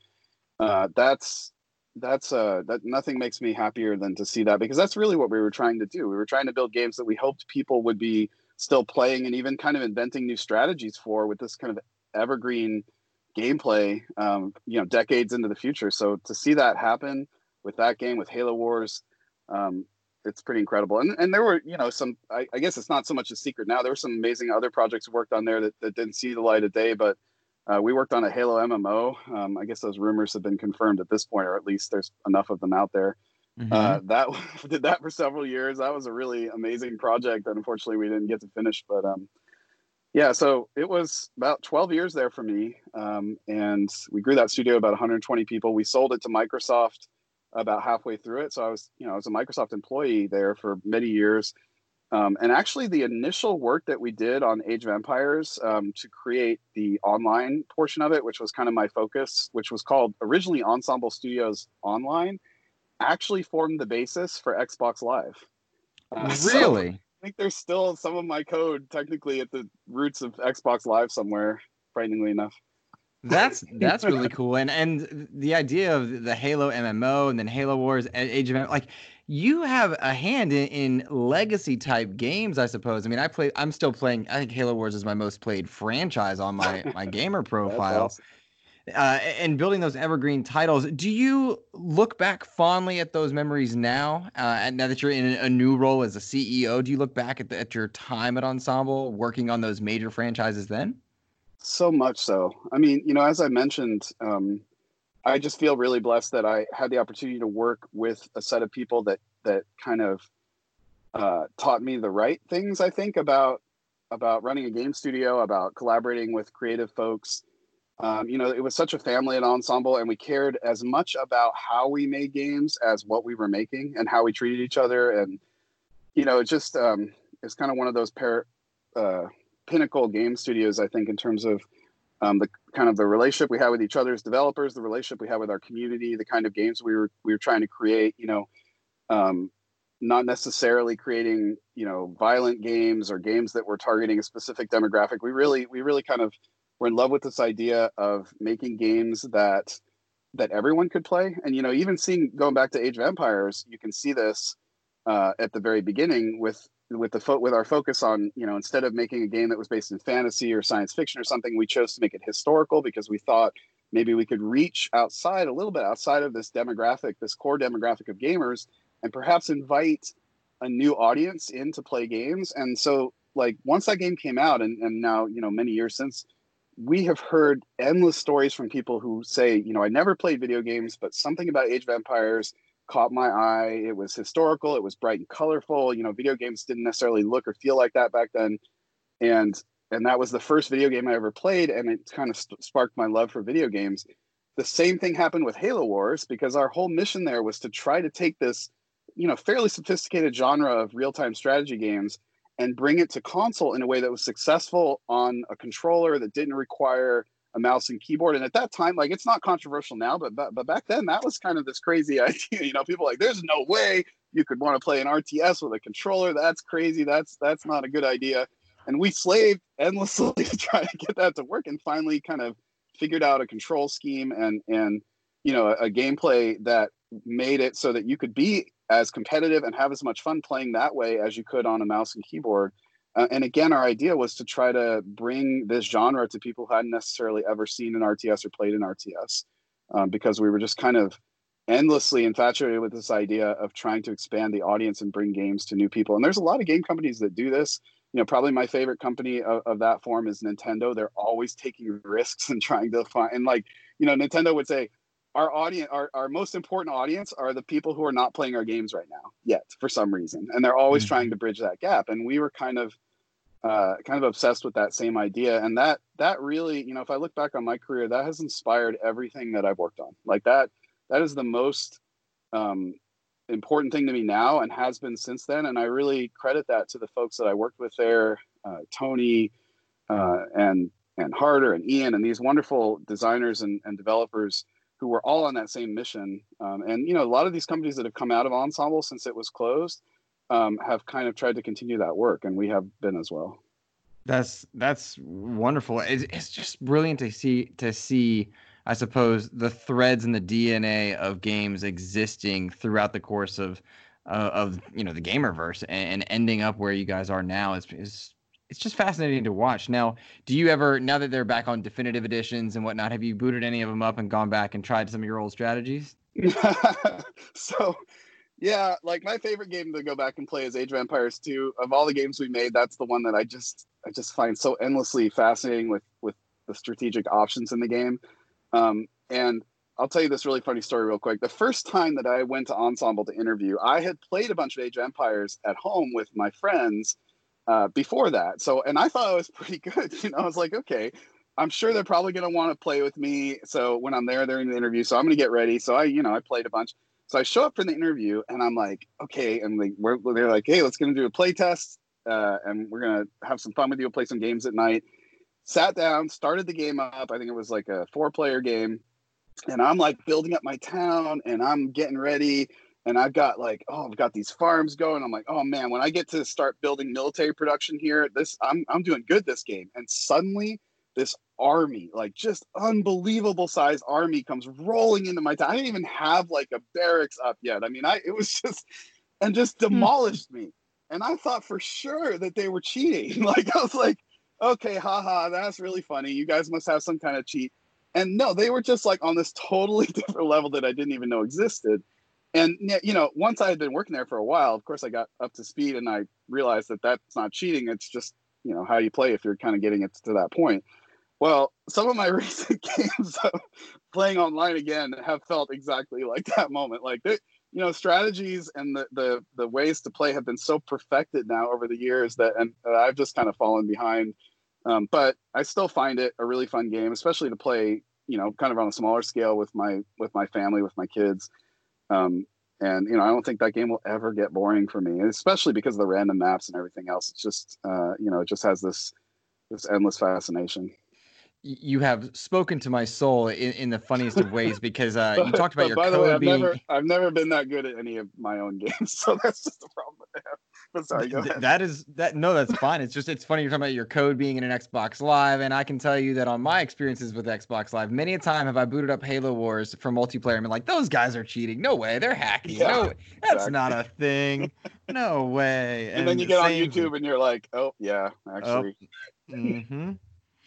uh, that's, that's, uh, that nothing makes me happier than to see that, because that's really what we were trying to do. We were trying to build games that we hoped people would be still playing and even kind of inventing new strategies for, with this kind of evergreen gameplay, um, you know, decades into the future. So to see that happen with that game, with Halo Wars, um, it's pretty incredible. And and there were, you know, some, I, I guess it's not so much a secret now. There were some amazing other projects we worked on there that, that didn't see the light of day, but uh, we worked on a Halo M M O. Um, I guess those rumors have been confirmed at this point, or at least there's enough of them out there. Mm-hmm. Uh, that did that for several years. That was a really amazing project that unfortunately we didn't get to finish, but, um, yeah, so it was about twelve years there for me. Um, and we grew that studio about one hundred twenty people. We sold it to Microsoft about halfway through it. So I was, you know, I was a Microsoft employee there for many years. Um, and actually the initial work that we did on Age of Empires, um, to create the online portion of it, which was kind of my focus, which was called originally Ensemble Studios Online, actually formed the basis for Xbox Live. Uh, really? So I think there's still some of my code technically at the roots of Xbox Live somewhere, frighteningly enough. That's that's really cool. And and the idea of the Halo M M O and then Halo Wars, Age of, like, you have a hand in, in legacy type games, I suppose. I mean, I play I'm still playing, I think Halo Wars is my most played franchise on my, my gamer profile. That's awesome. Uh, and building those evergreen titles, do you look back fondly at those memories now? Uh, and now that you're in a new role as a C E O, do you look back at, the, at your time at Ensemble working on those major franchises then? So much so. I mean, you know, as I mentioned, um, I just feel really blessed that I had the opportunity to work with a set of people that that kind of uh, taught me the right things, I think, about about running a game studio, about collaborating with creative folks. Um, you know, it was such a family and ensemble, and we cared as much about how we made games as what we were making and how we treated each other. And, you know, it just um, it's kind of one of those pair, uh, pinnacle game studios, I think, in terms of um, the kind of the relationship we had with each other as developers, the relationship we had with our community, the kind of games we were we were trying to create, you know, um, not necessarily creating, you know, violent games or games that were targeting a specific demographic. We really, we really kind of were in love with this idea of making games that that everyone could play. And, you know, even seeing, going back to Age of Empires, you can see this uh, at the very beginning with with the fo- with our focus on, you know, instead of making a game that was based in fantasy or science fiction or something, we chose to make it historical because we thought maybe we could reach outside a little bit outside of this demographic, this core demographic of gamers, and perhaps invite a new audience in to play games. And so, like, once that game came out, and, and now, you know, many years since, we have heard endless stories from people who say, you know, I never played video games, but something about Age of Empires caught my eye. It was historical. It was bright and colorful. You know, video games didn't necessarily look or feel like that back then. And and that was the first video game I ever played, and it kind of st- sparked my love for video games. The same thing happened with Halo Wars, because our whole mission there was to try to take this, you know, fairly sophisticated genre of real-time strategy games and bring it to console in a way that was successful on a controller that didn't require a mouse and keyboard. And at that time, like, it's not controversial now, but but, but back then that was kind of this crazy idea. You know, people were like, there's no way you could want to play an R T S with a controller. That's crazy. That's that's not a good idea. And we slaved endlessly to try to get that to work, and finally kind of figured out a control scheme and and you know a, a gameplay that made it so that you could be as competitive and have as much fun playing that way as you could on a mouse and keyboard. Uh, and again, our idea was to try to bring this genre to people who hadn't necessarily ever seen an R T S or played an R T S, um, because we were just kind of endlessly infatuated with this idea of trying to expand the audience and bring games to new people. And there's a lot of game companies that do this. You know, probably my favorite company of, of that form is Nintendo. They're always taking risks and trying to find, and like, you know, Nintendo would say, Our audience, our, our most important audience are the people who are not playing our games right now yet for some reason. And they're always mm-hmm. trying to bridge that gap. And we were kind of uh, kind of obsessed with that same idea. And that that really, you know, if I look back on my career, that has inspired everything that I've worked on. Like that, that is the most um, important thing to me now and has been since then. And I really credit that to the folks that I worked with there, uh, Tony uh, and, and Harder and Ian and these wonderful designers and, and developers who were all on that same mission. Um, and, you know, a lot of these companies that have come out of Ensemble since it was closed um, have kind of tried to continue that work. And we have been as well. That's, that's wonderful. It's, it's just brilliant to see, to see, I suppose, the threads and the D N A of games existing throughout the course of, uh, of, you know, the gamerverse and, and ending up where you guys are now is, is, it's just fascinating to watch. Now, do you ever, now that they're back on definitive editions and whatnot, have you booted any of them up and gone back and tried some of your old strategies? So, yeah, like my favorite game to go back and play is Age of Empires two. Of all the games we made, that's the one that I just I just find so endlessly fascinating with, with the strategic options in the game. Um, and I'll tell you this really funny story real quick. The first time that I went to Ensemble to interview, I had played a bunch of Age of Empires at home with my friends Uh, before that. So, and I thought I was pretty good. You know, I was like, okay, I'm sure they're probably going to want to play with me. So when I'm there, they're in the interview. So I'm going to get ready. So I, you know, I played a bunch. So I show up for the interview and I'm like, okay. And they, we're, they're like, hey, let's going to do a play test. Uh, and we're going to have some fun with you. We'll play some games at night. Sat down, started the game up. I think it was like a four player game. And I'm like building up my town and I'm getting ready. And I've got like, oh, I've got these farms going. I'm like, oh man, when I get to start building military production here, this I'm I'm doing good this game. And suddenly this army, like just unbelievable size army comes rolling into my town. I didn't even have like a barracks up yet. I mean, I it was just, and just demolished me. And I thought for sure that they were cheating. Like I was like, okay, haha, that's really funny. You guys must have some kind of cheat. And no, they were just like on this totally different level that I didn't even know existed. And, you know, once I had been working there for a while, of course, I got up to speed and I realized that that's not cheating. It's just, you know, how you play if you're kind of getting it to that point. Well, some of my recent games of playing online again have felt exactly like that moment. Like, they, you know, strategies and the, the, the ways to play have been so perfected now over the years that and uh, I've just kind of fallen behind. Um, but I still find it a really fun game, especially to play, you know, kind of on a smaller scale with my with my family, with my kids. Um, and, you know, I don't think that game will ever get boring for me, especially because of the random maps and everything else. It's just, uh, you know, it just has this this endless fascination. You have spoken to my soul in, in the funniest of ways, because uh, but, you talked about your by code the way, I've being... Never, I've never been that good at any of my own games, so that's just the problem I have. But sorry, go ahead. That is that. No, that's fine. It's just it's funny you're talking about your code being in an Xbox Live, and I can tell you that on my experiences with Xbox Live, many a time have I booted up Halo Wars for multiplayer and been like, "Those guys are cheating. No way, they're hacking. Yeah, no, that's exactly. not a thing. No way." And, and then you get same... on YouTube and you're like, "Oh yeah, actually." Oh. Mm-hmm.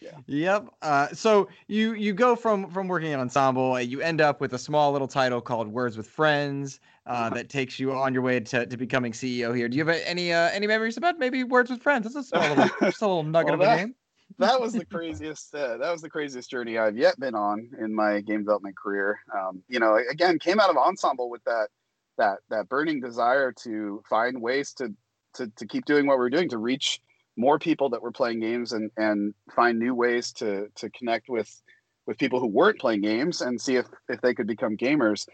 Yeah. Yep. Uh, so you you go from from working at Ensemble, uh, you end up with a small little title called Words with Friends uh, that takes you on your way to, to becoming C E O here. Do you have any uh, any memories about maybe Words with Friends? That's a small little, just a little nugget well, of that, a game. That was the craziest. Uh, that was the craziest journey I've yet been on in my game development career. Um, you know, again, came out of Ensemble with that that that burning desire to find ways to to to keep doing what we're doing, to reach more people that were playing games and, and find new ways to, to connect with, with people who weren't playing games and see if, if they could become gamers.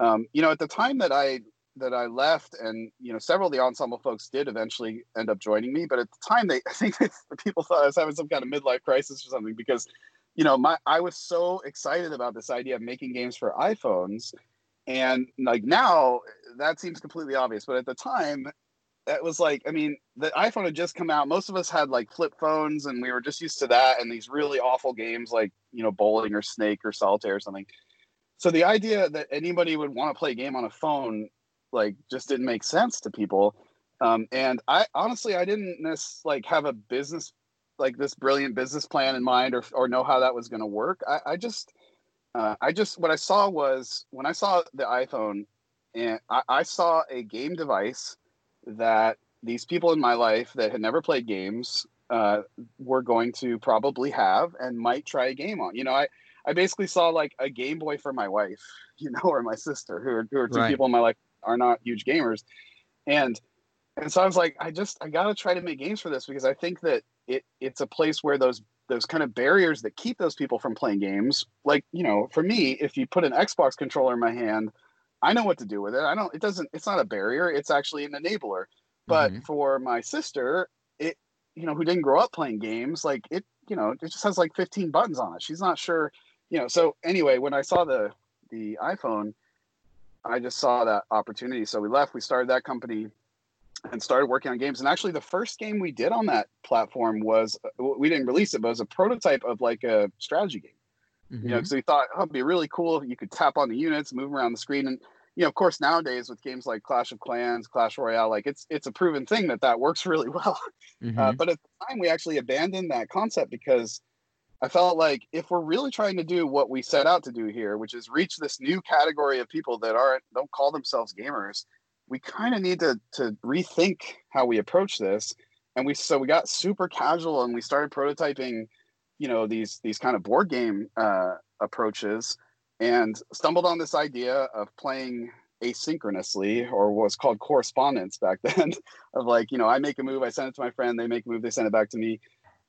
Um, you know, at the time that I, that I left and, you know, several of the Ensemble folks did eventually end up joining me, but at the time they, I think they, people thought I was having some kind of midlife crisis or something because, you know, my, I was so excited about this idea of making games for iPhones. And like now that seems completely obvious, but at the time, that was like, I mean, the iPhone had just come out. Most of us had like flip phones and we were just used to that and these really awful games like, you know, bowling or Snake or Solitaire or something. So the idea that anybody would want to play a game on a phone, like, just didn't make sense to people. Um, and I honestly, I didn't this, like have a business, like this brilliant business plan in mind or, or know how that was going to work. I, I just, uh, I just, what I saw was when I saw the iPhone and I, I saw a game device that these people in my life that had never played games uh, were going to probably have and might try a game on. You know, I, I basically saw like a Game Boy for my wife, you know, or my sister, who are, who are two right. people in my life are not huge gamers. And and so I was like, I just, I got to try to make games for this because I think that it it's a place where those those kind of barriers that keep those people from playing games, like, you know, for me, if you put an Xbox controller in my hand, I know what to do with it. I don't, it doesn't, it's not a barrier. It's actually an enabler. But mm-hmm. for my sister, it, you know, who didn't grow up playing games, like it, you know, it just has like fifteen buttons on it. She's not sure, you know, so anyway, when I saw the, the iPhone, I just saw that opportunity. So we left, we started that company and started working on games. And actually the first game we did on that platform was, we didn't release it, but it was a prototype of like a strategy game. Mm-hmm. You know, because we thought, oh, it'd be really cool. You could tap on the units, move around the screen. And, you know, of course, nowadays with games like Clash of Clans, Clash Royale, like it's it's a proven thing that that works really well. Mm-hmm. Uh, but at the time, we actually abandoned that concept because I felt like if we're really trying to do what we set out to do here, which is reach this new category of people that aren't don't call themselves gamers, we kind of need to to rethink how we approach this. And we so we got super casual and we started prototyping, you know, these these kind of board game uh, approaches, and stumbled on this idea of playing asynchronously, or what was called correspondence back then, of like, you know, I make a move, I send it to my friend, they make a move, they send it back to me.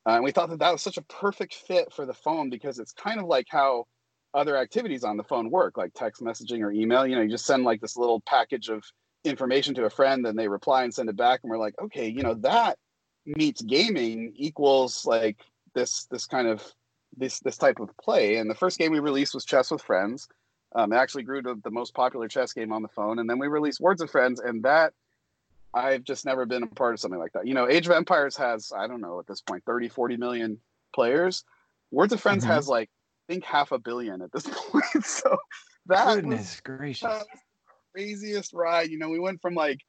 Uh, and we thought that that was such a perfect fit for the phone because it's kind of like how other activities on the phone work, like text messaging or email. You know, you just send like this little package of information to a friend and they reply and send it back. And we're like, okay, you know, that meets gaming equals like, this this kind of this this type of play. And the first game we released was Chess with Friends. Um, it actually grew to the most popular chess game on the phone. And then we released Words with Friends, and that I've just never been a part of something like that. You know, Age of Empires has, I don't know, at this point, thirty, forty million players. Words with Friends mm-hmm. has like, I think half a billion at this point. So that Goodness was, gracious. That was the craziest ride. You know, we went from like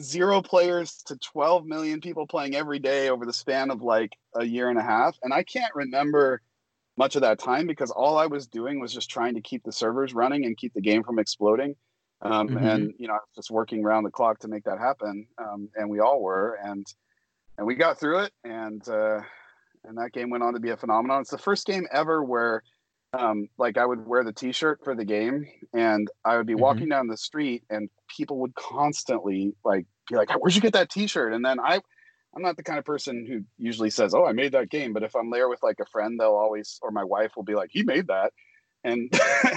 zero players to twelve million people playing every day over the span of like a year and a half. And I can't remember much of that time because all I was doing was just trying to keep the servers running and keep the game from exploding. Um, mm-hmm. And, you know, I was just working around the clock to make that happen. Um, and we all were, and, and we got through it. And, uh, and that game went on to be a phenomenon. It's the first game ever where, um, like, I would wear the T-shirt for the game, and I would be mm-hmm. walking down the street, and people would constantly, like, be like, where'd you get that T-shirt? And then I... I'm not the kind of person who usually says, oh, I made that game. But if I'm there with like a friend, they'll always, or my wife will be like, he made that. And,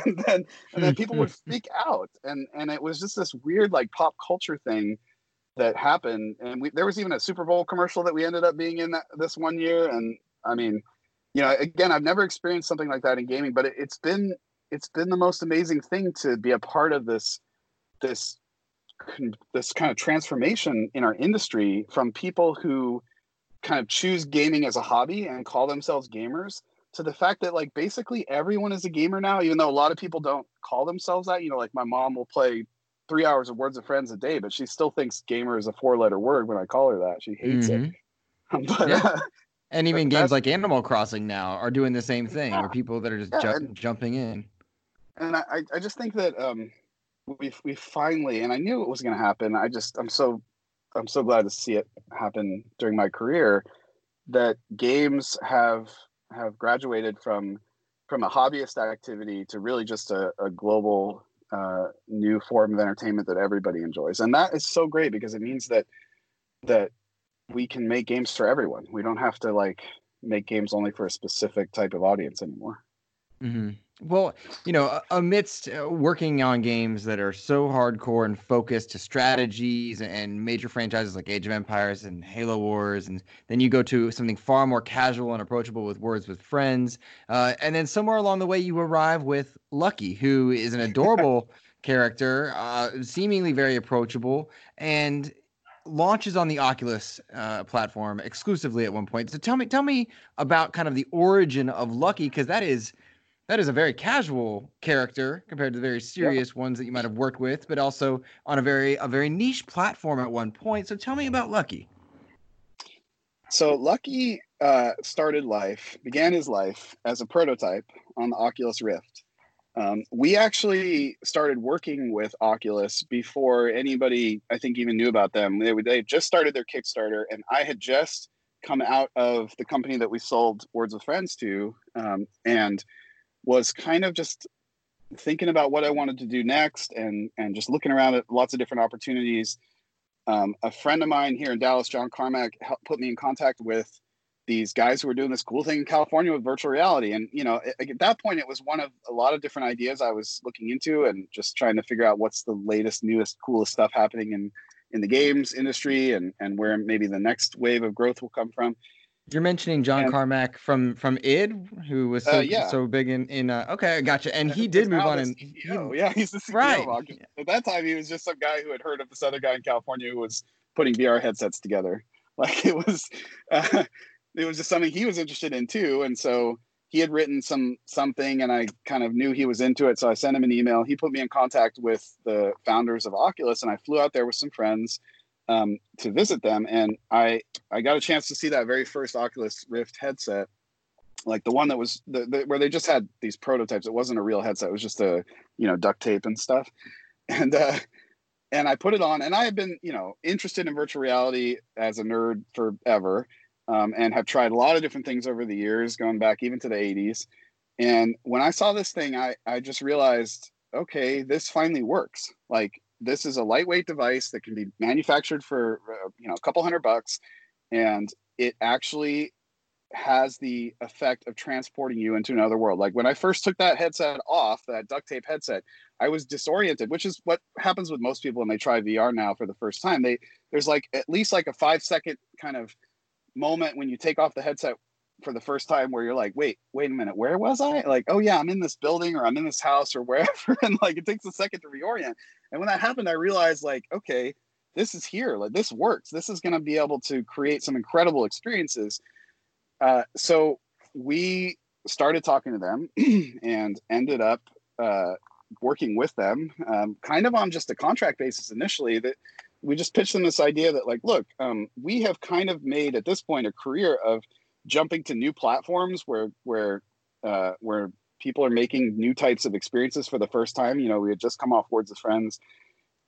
and then and then people would freak out. And and it was just this weird like pop culture thing that happened. And we, there was even a Super Bowl commercial that we ended up being in that, this one year. And I mean, you know, again, I've never experienced something like that in gaming, but it, it's been, it's been the most amazing thing to be a part of this, this, this kind of transformation in our industry from people who kind of choose gaming as a hobby and call themselves gamers to the fact that like basically everyone is a gamer now, even though a lot of people don't call themselves that. You know, like my mom will play three hours of Words of Friends a day, but she still thinks gamer is a four letter word when I call her that. She hates mm-hmm. it. But, yeah. uh, and even games like Animal Crossing now are doing the same thing yeah. or people that are just yeah, ju- and, jumping in. And I, I just think that, um, We we finally, and I knew it was going to happen. I just, I'm so, I'm so glad to see it happen during my career that games have, have graduated from, from a hobbyist activity to really just a, a global uh, new form of entertainment that everybody enjoys. And that is so great because it means that, that we can make games for everyone. We don't have to like make games only for a specific type of audience anymore. Mm-hmm. Well, you know, amidst working on games that are so hardcore and focused to strategies and major franchises like Age of Empires and Halo Wars, and then you go to something far more casual and approachable with Words with Friends, uh, and then somewhere along the way you arrive with Lucky, who is an adorable character, uh, seemingly very approachable, and launches on the Oculus uh, platform exclusively at one point. So tell me, tell me about kind of the origin of Lucky, because that is... That is a very casual character compared to the very serious yeah. ones that you might have worked with, but also on a very a very niche platform at one point. So tell me about Lucky. So Lucky uh, started life, began his life as a prototype on the Oculus Rift. Um, we actually started working with Oculus before anybody, I think, even knew about them. They, they just started their Kickstarter, and I had just come out of the company that we sold Words with Friends to, um, and was kind of just thinking about what I wanted to do next and, and just looking around at lots of different opportunities. Um, a friend of mine here in Dallas, John Carmack, helped put me in contact with these guys who were doing this cool thing in California with virtual reality. And, you know, it, at that point, it was one of a lot of different ideas I was looking into and just trying to figure out what's the latest, newest, coolest stuff happening in, in the games industry and, and where maybe the next wave of growth will come from. You're mentioning John and, Carmack from, from I D, who was so, uh, yeah. so big in, in uh, okay, gotcha. And he did move on. And, he, yeah, he's the C E O right. of Oculus. At that time, he was just some guy who had heard of this other guy in California who was putting V R headsets together. Like it was, uh, it was just something he was interested in too. And so he had written some something and I kind of knew he was into it. So I sent him an email. He put me in contact with the founders of Oculus and I flew out there with some friends Um, to visit them. And I, I got a chance to see that very first Oculus Rift headset, like the one that was the, the, where they just had these prototypes. It wasn't a real headset. It was just a, you know, duct tape and stuff. And, uh, and I put it on and I had been, you know, interested in virtual reality as a nerd forever um, and have tried a lot of different things over the years, going back even to the eighties. And when I saw this thing, I, I just realized, okay, this finally works. Like, this is a lightweight device that can be manufactured for, you know, a couple hundred bucks. And it actually has the effect of transporting you into another world. Like when I first took that headset off, that duct tape headset, I was disoriented, which is what happens with most people when they try V R now for the first time. They there's like at least like a five second kind of moment when you take off the headset for the first time where you're like, wait, wait a minute, where was I? Like, oh yeah, I'm in this building or I'm in this house or wherever. And like, it takes a second to reorient. And when that happened, I realized like, okay, this is here. Like this works. This is going to be able to create some incredible experiences. Uh, so we started talking to them and ended up uh, working with them um, kind of on just a contract basis initially that we just pitched them this idea that like, look, um, we have kind of made at this point a career of jumping to new platforms where where uh, where people are making new types of experiences for the first time. You know, we had just come off Words with Friends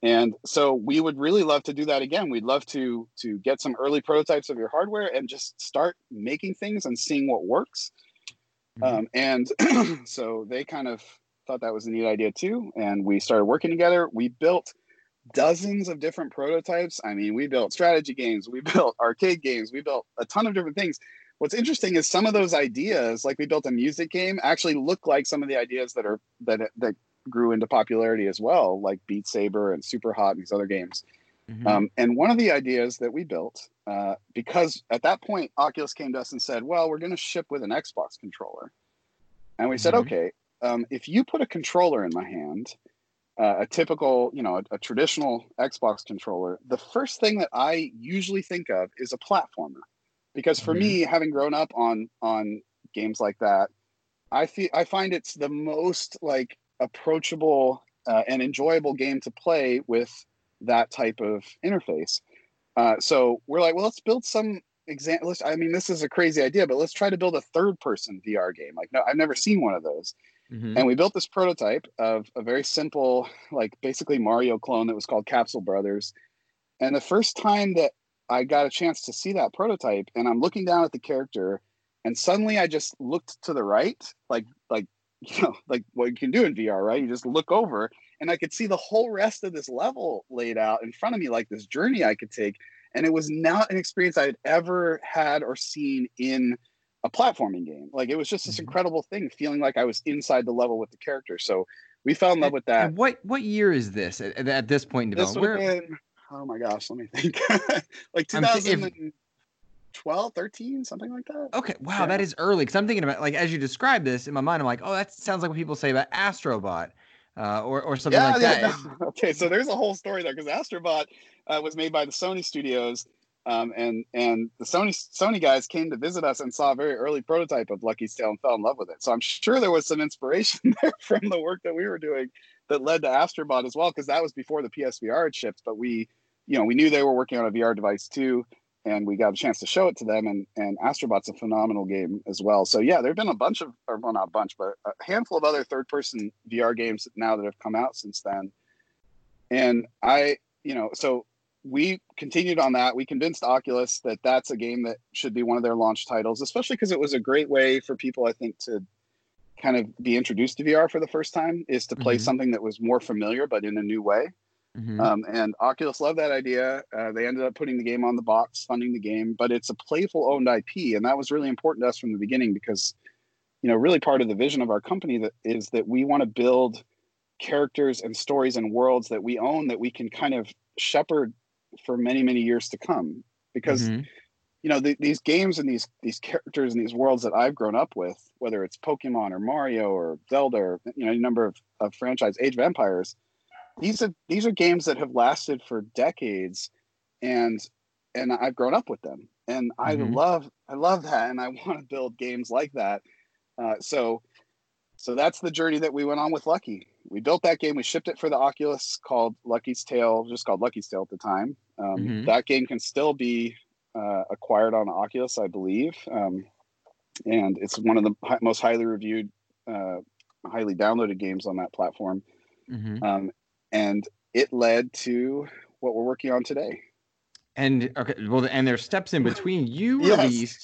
And so we would really love to do that again. We'd love to to get some early prototypes of your hardware and just start making things and seeing what works. Um, and so they kind of thought that was a neat idea too. And we started working together. We built dozens of different prototypes. I mean, we built strategy games, we built arcade games, we built a ton of different things. What's interesting is some of those ideas, like we built a music game, actually look like some of the ideas that are that that grew into popularity as well, like Beat Saber and Super Hot and these other games. Mm-hmm. Um, and one of the ideas that we built, uh, because at that point, Oculus came to us and said, well, we're going to ship with an Xbox controller. And we mm-hmm. said, okay, um, if you put a controller in my hand, uh, a typical, you know, a, a traditional Xbox controller, the first thing that I usually think of is a platformer. Because for mm-hmm. me, having grown up on on games like that, I feel, I find it's the most like approachable uh, and enjoyable game to play with that type of interface. Uh, so we're like, well, let's build some example. I mean, this is a crazy idea, but let's try to build a third person V R game. Like, no, I've never seen one of those. Mm-hmm. And we built this prototype of a very simple, like basically Mario clone that was called Capsule Brothers. And the first time that I got a chance to see that prototype, and I'm looking down at the character, and suddenly I just looked to the right, like, like, you know, like what you can do in V R, right? You just look over, and I could see the whole rest of this level laid out in front of me, like this journey I could take. And it was not an experience I had ever had or seen in a platforming game. Like, it was just this incredible thing, feeling like I was inside the level with the character. So we fell in love with that. And what what year is this at, at this point in development? This would have been, oh my gosh, let me think. Like two thousand twelve, thirteen, something like that. Okay, wow, yeah. That is early. Because I'm thinking about, like, as you describe this in my mind, I'm like, oh, that sounds like what people say about Astrobot uh, or or something yeah, like yeah, that. No. Okay, so there's a whole story there, because Astrobot uh, was made by the Sony studios, um, and and the Sony Sony guys came to visit us and saw a very early prototype of Lucky's Tale and fell in love with it. So I'm sure there was some inspiration there from the work that we were doing that led to Astrobot as well, because that was before the P S V R had shipped, but we. You know, we knew they were working on a V R device too, and we got a chance to show it to them. And, and Astrobot's a phenomenal game as well. So yeah, there've been a bunch of, or well, not a bunch, but a handful of other third-person V R games now that have come out since then. And I, you know, so we continued on that. We convinced Oculus that that's a game that should be one of their launch titles, especially because it was a great way for people, I think, to kind of be introduced to V R for the first time, is to play mm-hmm. something that was more familiar, but in a new way. Mm-hmm. Um, and Oculus loved that idea. Uh, they ended up putting the game on the box, funding the game, but it's a Playful owned I P. And that was really important to us from the beginning, because, you know, really part of the vision of our company that is that we want to build characters and stories and worlds that we own, that we can kind of shepherd for many, many years to come. Because, mm-hmm. you know, the, these games and these, these characters and these worlds that I've grown up with, whether it's Pokemon or Mario or Zelda, or, you know, a number of, of franchise, Age of Empires, These are these are games that have lasted for decades, and and I've grown up with them, and I mm-hmm. love I love that, and I want to build games like that. Uh, so so that's the journey that we went on with Lucky. We built that game, we shipped it for the Oculus, called Lucky's Tale, just called Lucky's Tale at the time. Um, mm-hmm. That game can still be uh, acquired on Oculus, I believe, um, and it's one of the most highly reviewed, uh, highly downloaded games on that platform. Mm-hmm. Um, And it led to what we're working on today. And okay, well, and there's steps in between. You yes. released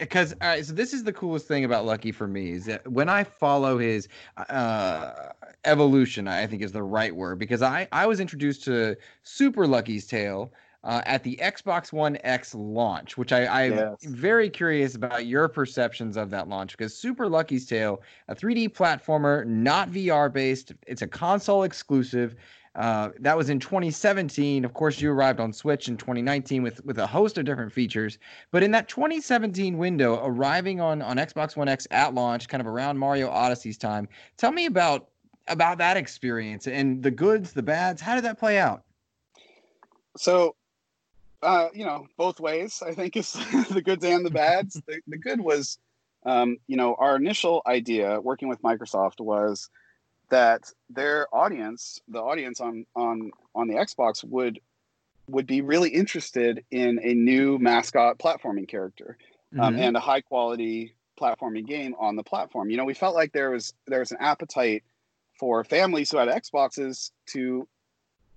because so, uh, so this is the coolest thing about Lucky for me, is that when I follow his uh, evolution, I think is the right word, because I I was introduced to Super Lucky's Tale uh, at the Xbox One X launch, which I, I'm yes. very curious about your perceptions of that launch, because Super Lucky's Tale, a three D platformer, not V R based, it's a console exclusive. Uh, that was in twenty seventeen. Of course, you arrived on Switch in twenty nineteen with, with a host of different features. But in that twenty seventeen window, arriving on, on Xbox One X at launch, kind of around Mario Odyssey's time, tell me about, about that experience and the goods, the bads. How did that play out? So, uh, you know, both ways, I think, is the goods and the bads. The, the good was, um, you know, our initial idea working with Microsoft was that their audience, the audience on, on, on the Xbox would, would be really interested in a new mascot platforming character, um, mm-hmm. and a high quality platforming game on the platform. You know, we felt like there was, there was an appetite for families who had Xboxes to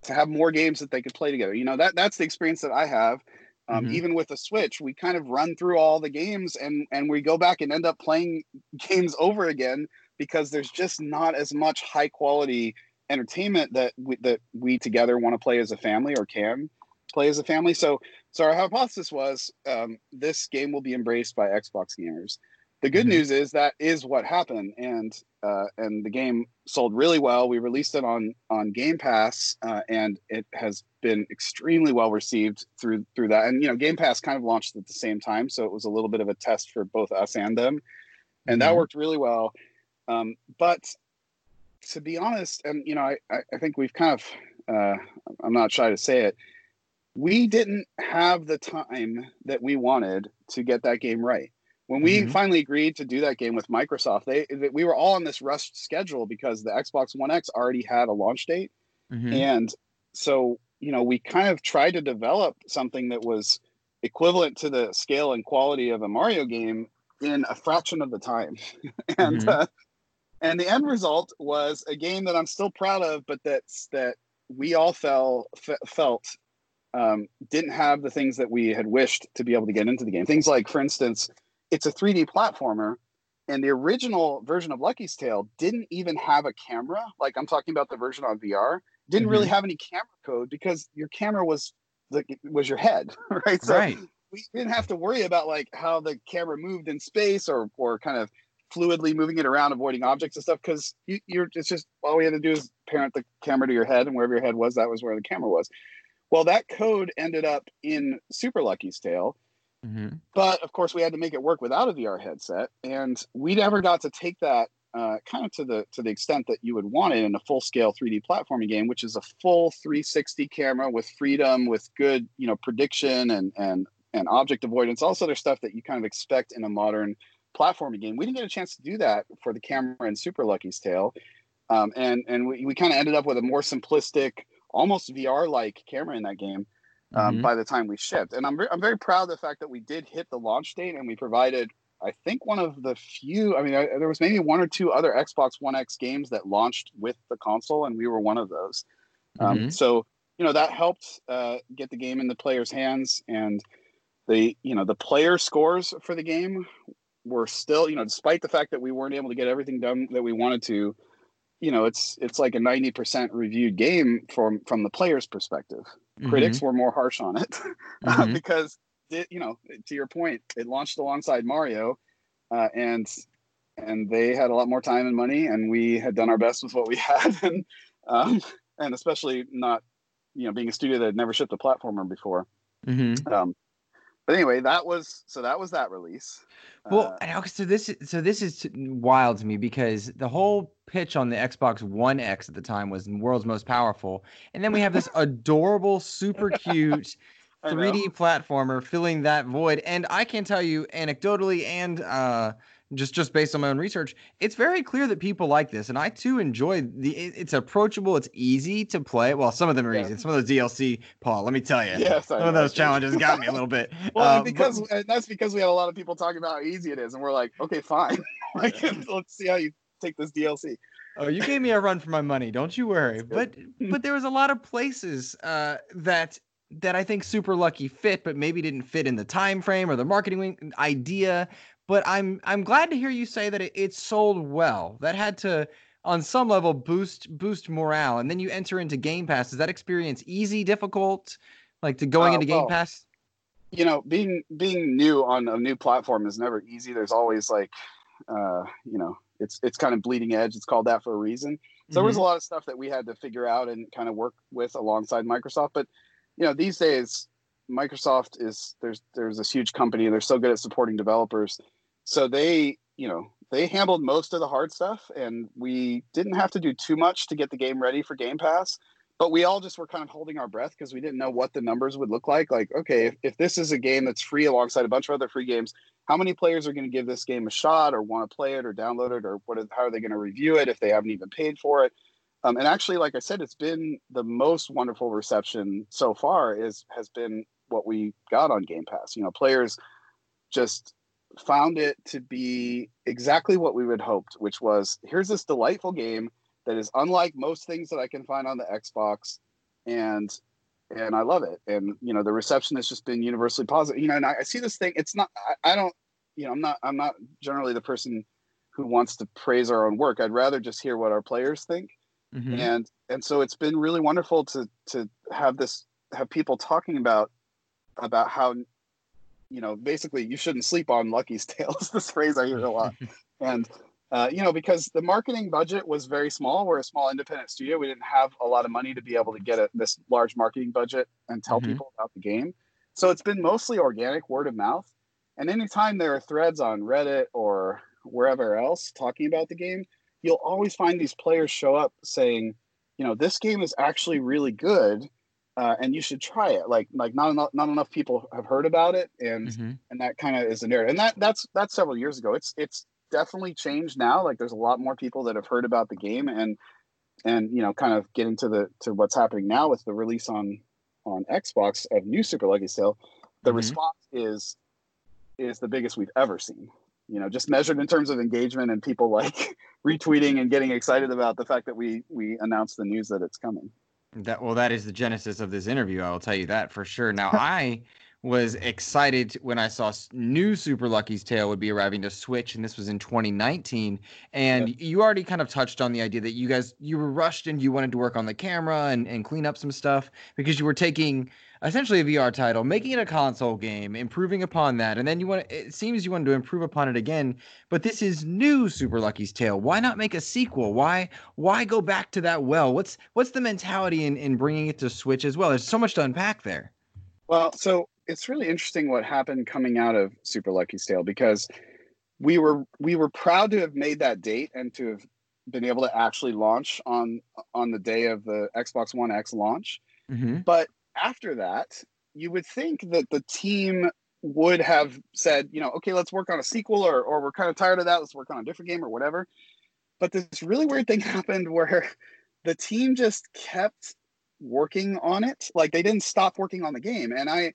to have more games that they could play together. You know, that that's the experience that I have. Um, mm-hmm. Even with a Switch, we kind of run through all the games and, and we go back and end up playing games over again because there's just not as much high quality entertainment that we, that we together want to play as a family or can play as a family. So, so our hypothesis was um, this game will be embraced by Xbox gamers. The good mm-hmm. news is that is what happened, and uh, and the game sold really well. We released it on on Game Pass, uh, and it has been extremely well received through through that. And you know, Game Pass kind of launched at the same time, so it was a little bit of a test for both us and them, and mm-hmm. that worked really well. Um, but to be honest, and you know, I I think we've kind of uh, I'm not shy to say it, we didn't have the time that we wanted to get that game right. When we mm-hmm. finally agreed to do that game with Microsoft, they, they we were all on this rushed schedule because the Xbox One X already had a launch date. Mm-hmm. And so, you know, we kind of tried to develop something that was equivalent to the scale and quality of a Mario game in a fraction of the time. and mm-hmm. uh, and the end result was a game that I'm still proud of, but that's that we all fell, f- felt um, didn't have the things that we had wished to be able to get into the game. Things like, for instance, it's a three D platformer, and the original version of Lucky's Tale didn't even have a camera. Like, I'm talking about the version on V R. Didn't mm-hmm. really have any camera code because your camera was the, was your head, right? So right. we didn't have to worry about like how the camera moved in space or or kind of fluidly moving it around, avoiding objects and stuff, because you, you're it's just all we had to do is parent the camera to your head, and wherever your head was, that was where the camera was. Well, that code ended up in Super Lucky's Tale. Mm-hmm. But of course, we had to make it work without a V R headset, and we never got to take that uh, kind of to the to the extent that you would want it in a full scale three D platforming game, which is a full three sixty camera with freedom, with good you know prediction and and and object avoidance, all this other stuff that you kind of expect in a modern platforming game. We didn't get a chance to do that for the camera in Super Lucky's Tale, um, and and we, we kind of ended up with a more simplistic, almost V R like camera in that game. Um, mm-hmm. by the time we shipped. And I'm, re- I'm very proud of the fact that we did hit the launch date, and we provided, I think, one of the few, I mean, I, there was maybe one or two other Xbox One X games that launched with the console, and we were one of those. Um, mm-hmm. So, you know, that helped uh, get the game in the players' hands, and the, you know, the player scores for the game were still, you know, despite the fact that we weren't able to get everything done that we wanted to, you know, it's it's like a ninety percent reviewed game from from the player's perspective. Mm-hmm. Critics were more harsh on it uh, mm-hmm. because, it, you know, to your point, it launched alongside Mario, uh, and and they had a lot more time and money, and we had done our best with what we had, and um, and especially not, you know, being a studio that had never shipped a platformer before. Mm-hmm. Um, But anyway, that was so that was that release. Well, uh, so this so this is wild to me because the whole pitch on the Xbox One X at the time was the world's most powerful, and then we have this adorable, super cute three D platformer filling that void. And I can tell you anecdotally and uh, just just based on my own research, it's very clear that people like this, and I too enjoy the. It's approachable, it's easy to play. Well, some of them are yeah. easy. Some of those D L C, Paul. Let me tell you, yeah, some of those challenges got me a little bit. Well, uh, because but, and that's because we had a lot of people talking about how easy it is, and we're like, okay, fine, like, let's see how you take this D L C. Oh, you gave me a run for my money. Don't you worry. But but there was a lot of places uh, that. that I think Super Lucky fit, but maybe didn't fit in the time frame or the marketing idea. But I'm I'm glad to hear you say that it, it sold well. That had to, on some level, boost boost morale. And then you enter into Game Pass. Is that experience easy, difficult, like to going uh, into Game well, Pass? You know, being being new on a new platform is never easy. There's always like, uh, you know, it's it's kind of bleeding edge. It's called that for a reason. So mm-hmm. there was a lot of stuff that we had to figure out and kind of work with alongside Microsoft, but. You know, these days, Microsoft is there's there's this huge company, and they're so good at supporting developers. So they, you know, they handled most of the hard stuff, and we didn't have to do too much to get the game ready for Game Pass. But we all just were kind of holding our breath because we didn't know what the numbers would look like. Like, okay, if, if this is a game that's free alongside a bunch of other free games, how many players are going to give this game a shot or want to play it or download it, or what? Is, how are they going to review it if they haven't even paid for it? Um, and actually, like I said, it's been the most wonderful reception so far is has been what we got on Game Pass. You know, players just found it to be exactly what we would hoped, which was here's this delightful game that is unlike most things that I can find on the Xbox. and and I love it. And you know, the reception has just been universally positive. You know, and I, I see this thing. It's not. I, I don't. You know, I'm not. I'm not generally the person who wants to praise our own work. I'd rather just hear what our players think. Mm-hmm. And and so it's been really wonderful to to have this have people talking about about how, you know, basically you shouldn't sleep on Lucky's Tale. This phrase I hear a lot. And uh, you know, because the marketing budget was very small. We're a small independent studio. We didn't have a lot of money to be able to get a, this large marketing budget and tell mm-hmm. people about the game. So it's been mostly organic, word of mouth. And anytime there are threads on Reddit or wherever else talking about the game, you'll always find these players show up saying, you know, this game is actually really good, uh, and you should try it. Like, like not enough, not enough people have heard about it, and mm-hmm. and that kind of is the narrative. And that that's that's several years ago. It's it's definitely changed now. Like, there's a lot more people that have heard about the game, and and you know, kind of getting to the to what's happening now with the release on on Xbox of New Super Lucky's Tale. The mm-hmm. response is is the biggest we've ever seen. You know, just measured in terms of engagement and people like retweeting and getting excited about the fact that we we announced the news that it's coming. That well, that is the genesis of this interview. I will tell you that for sure. Now, I was excited when I saw New Super Lucky's Tale would be arriving to Switch, and this was in twenty nineteen. And yeah. you already kind of touched on the idea that you guys you were rushed and you wanted to work on the camera and and clean up some stuff because you were taking essentially a V R title, making it a console game, improving upon that, and then you want to, it seems you wanted to improve upon it again, but this is New Super Lucky's Tale. Why not make a sequel? Why why go back to that well? What's what's the mentality in, in bringing it to Switch as well? There's so much to unpack there. Well, so it's really interesting what happened coming out of Super Lucky's Tale, because we were we were proud to have made that date and to have been able to actually launch on on the day of the Xbox One X launch. Mm-hmm. But after that, you would think that the team would have said, you know, okay, let's work on a sequel, or or we're kind of tired of that, let's work on a different game or whatever. But this really weird thing happened where the team just kept working on it. Like, they didn't stop working on the game. And I,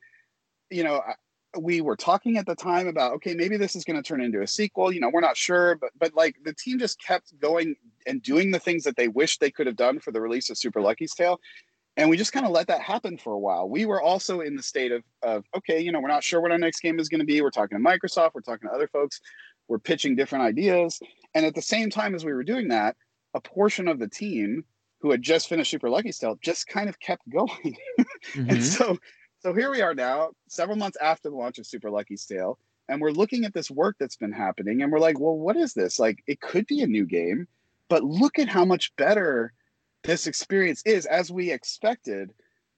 you know, I, we were talking at the time about, okay, maybe this is going to turn into a sequel. You know, we're not sure, but but like the team just kept going and doing the things that they wished they could have done for the release of Super Lucky's Tale. And we just kind of let that happen for a while. We were also in the state of, of okay, you know, we're not sure what our next game is going to be. We're talking to Microsoft. We're talking to other folks. We're pitching different ideas. And at the same time as we were doing that, a portion of the team who had just finished Super Lucky's Tale just kind of kept going. Mm-hmm. And so so here we are now, several months after the launch of Super Lucky's Tale, and we're looking at this work that's been happening, and we're like, well, what is this? Like, it could be a new game, but look at how much better this experience is, as we expected,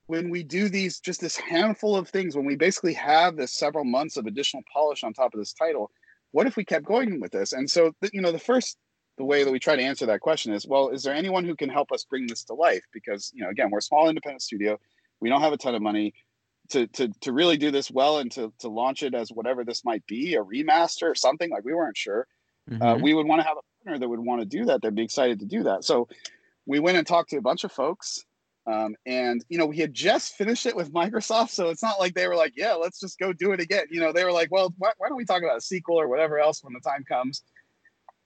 when we do these, just this handful of things, when we basically have this several months of additional polish on top of this title. What if we kept going with this? And so, you know, the first, the way that we try to answer that question is, well, is there anyone who can help us bring this to life? Because, you know, again, we're a small independent studio. We don't have a ton of money to to to really do this well and to to launch it as whatever this might be, a remaster or something. Like, we weren't sure. Mm-hmm. Uh, we would want to have a partner that would want to do that. They'd be excited to do that. So we went and talked to a bunch of folks, um, and, you know, we had just finished it with Microsoft. So it's not like they were like, yeah, let's just go do it again. You know, they were like, well, why, why don't we talk about a sequel or whatever else when the time comes?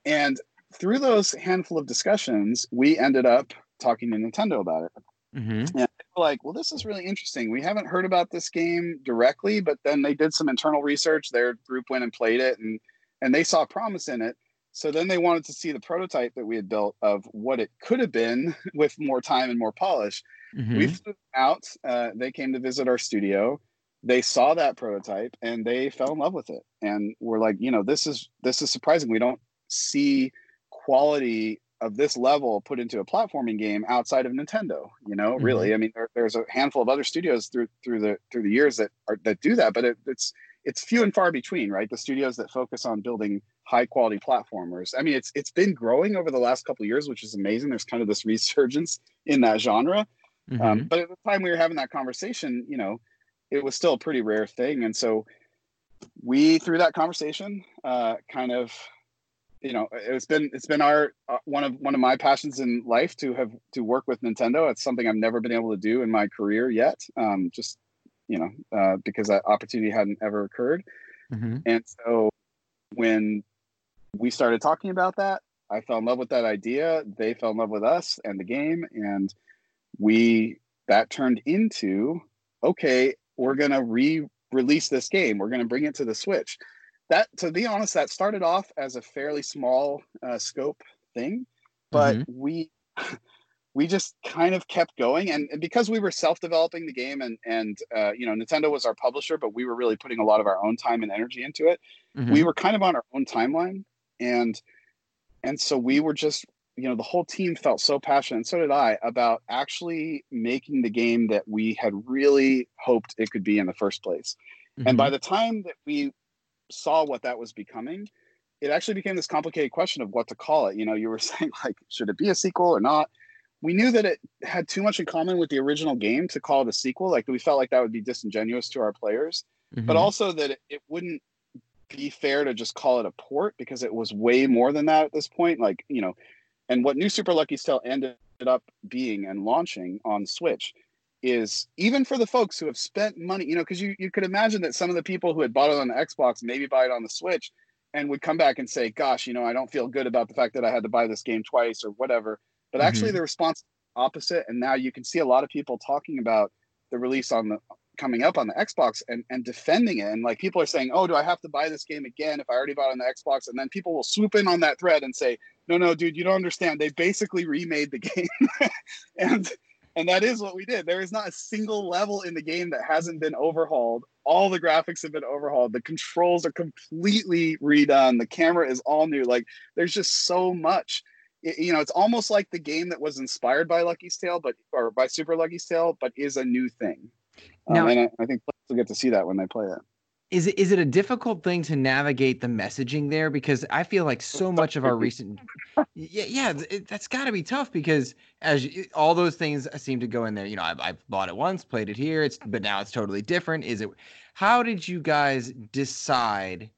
And through those handful of discussions, we ended up talking to Nintendo about it. Mm-hmm. And they were like, well, this is really interesting. We haven't heard about this game directly, but then they did some internal research. Their group went and played it, and and they saw promise in it. So then they wanted to see the prototype that we had built of what it could have been with more time and more polish. Mm-hmm. We flew out. Uh, they came to visit our studio. They saw that prototype and they fell in love with it. And we're like, you know, this is this is surprising. We don't see quality of this level put into a platforming game outside of Nintendo. You know, mm-hmm. really. I mean, there, there's a handful of other studios through through the through the years that are that do that, but it, it's it's few and far between, right? The studios that focus on building high quality platformers. I mean, it's it's been growing over the last couple of years, which is amazing. There's kind of this resurgence in that genre. Mm-hmm. Um, but at the time we were having that conversation, you know, it was still a pretty rare thing. And so we, through that conversation, uh, kind of, you know, it's been it's been our uh, one of one of my passions in life to have to work with Nintendo. It's something I've never been able to do in my career yet. Um, just you know, uh, because that opportunity hadn't ever occurred. Mm-hmm. And so when we started talking about that, I fell in love with that idea. They fell in love with us and the game. And we that turned into, okay, we're going to re-release this game. We're going to bring it to the Switch. That, to be honest, that started off as a fairly small uh, scope thing, but mm-hmm. we we just kind of kept going. And because we were self-developing the game and, and uh, you know, Nintendo was our publisher, but we were really putting a lot of our own time and energy into it. Mm-hmm. We were kind of on our own timeline. And and so we were just, you know, the whole team felt so passionate, and so did I, about actually making the game that we had really hoped it could be in the first place. Mm-hmm. And by the time that we saw what that was becoming, it actually became this complicated question of what to call it. You know, you were saying, like, should it be a sequel or not? We knew that it had too much in common with the original game to call it a sequel. Like, we felt like that would be disingenuous to our players, mm-hmm. but also that it, it wouldn't be fair to just call it a port, because it was way more than that at this point. Like, you know, and what New Super Lucky's Tale ended up being and launching on Switch is, even for the folks who have spent money, you know, because you, you could imagine that some of the people who had bought it on the Xbox maybe buy it on the Switch and would come back and say, gosh, you know, I don't feel good about the fact that I had to buy this game twice or whatever. But mm-hmm. actually the response opposite. And now you can see a lot of people talking about the release on the coming up on the Xbox and, and defending it. And like, people are saying, oh, do I have to buy this game again if I already bought it on the Xbox? And then people will swoop in on that thread and say, no, no, dude, you don't understand. They basically remade the game. and and that is what we did. There is not a single level in the game that hasn't been overhauled. All the graphics have been overhauled. The controls are completely redone. The camera is all new. Like, there's just so much. It, you know, it's almost like the game that was inspired by Lucky's Tale, but or by Super Lucky's Tale, but is a new thing. Now, um, and I, I think players will get to see that when they play it. Is it is it a difficult thing to navigate the messaging there? Because I feel like so much of our recent, yeah, yeah, it, that's got to be tough, because as you, all those things seem to go in there. You know, I've, I've bought it once, played it here, it's but now it's totally different. Is it? How did you guys decide?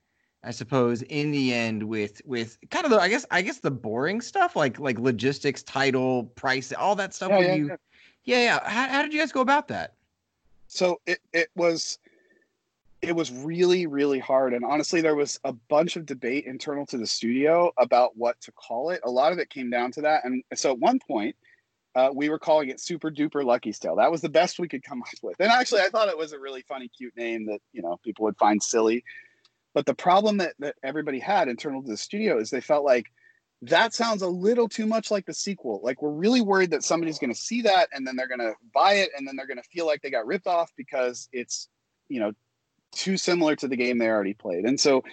I suppose in the end, with with kind of the I guess I guess the boring stuff like like logistics, title, price, all that stuff. Yeah, yeah, you, yeah, yeah. yeah. How, how did you guys go about that? So it it was. It was really, really hard. And honestly, there was a bunch of debate internal to the studio about what to call it. A lot of it came down to that. And so at one point, uh, we were calling it Super Duper Lucky's Tale. That was the best we could come up with. And actually, I thought it was a really funny, cute name that, you know, people would find silly. But the problem that, that everybody had internal to the studio is they felt like that sounds a little too much like the sequel. Like, we're really worried that somebody's going to see that and then they're going to buy it and then they're going to feel like they got ripped off because it's, you know, too similar to the game they already played. And so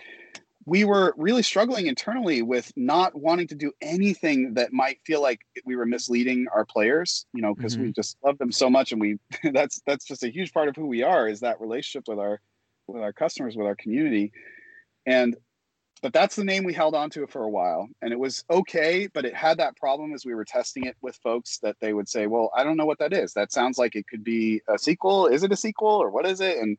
we were really struggling internally with not wanting to do anything that might feel like we were misleading our players, you know, because mm-hmm. we just love them so much. And we, that's, that's just a huge part of who we are, is that relationship with our, with our customers, with our community. And, but that's the name we held on to for a while, and it was okay, but it had that problem as we were testing it with folks that they would say, well, I don't know what that is. That sounds like it could be a sequel. Is it a sequel or what is it? And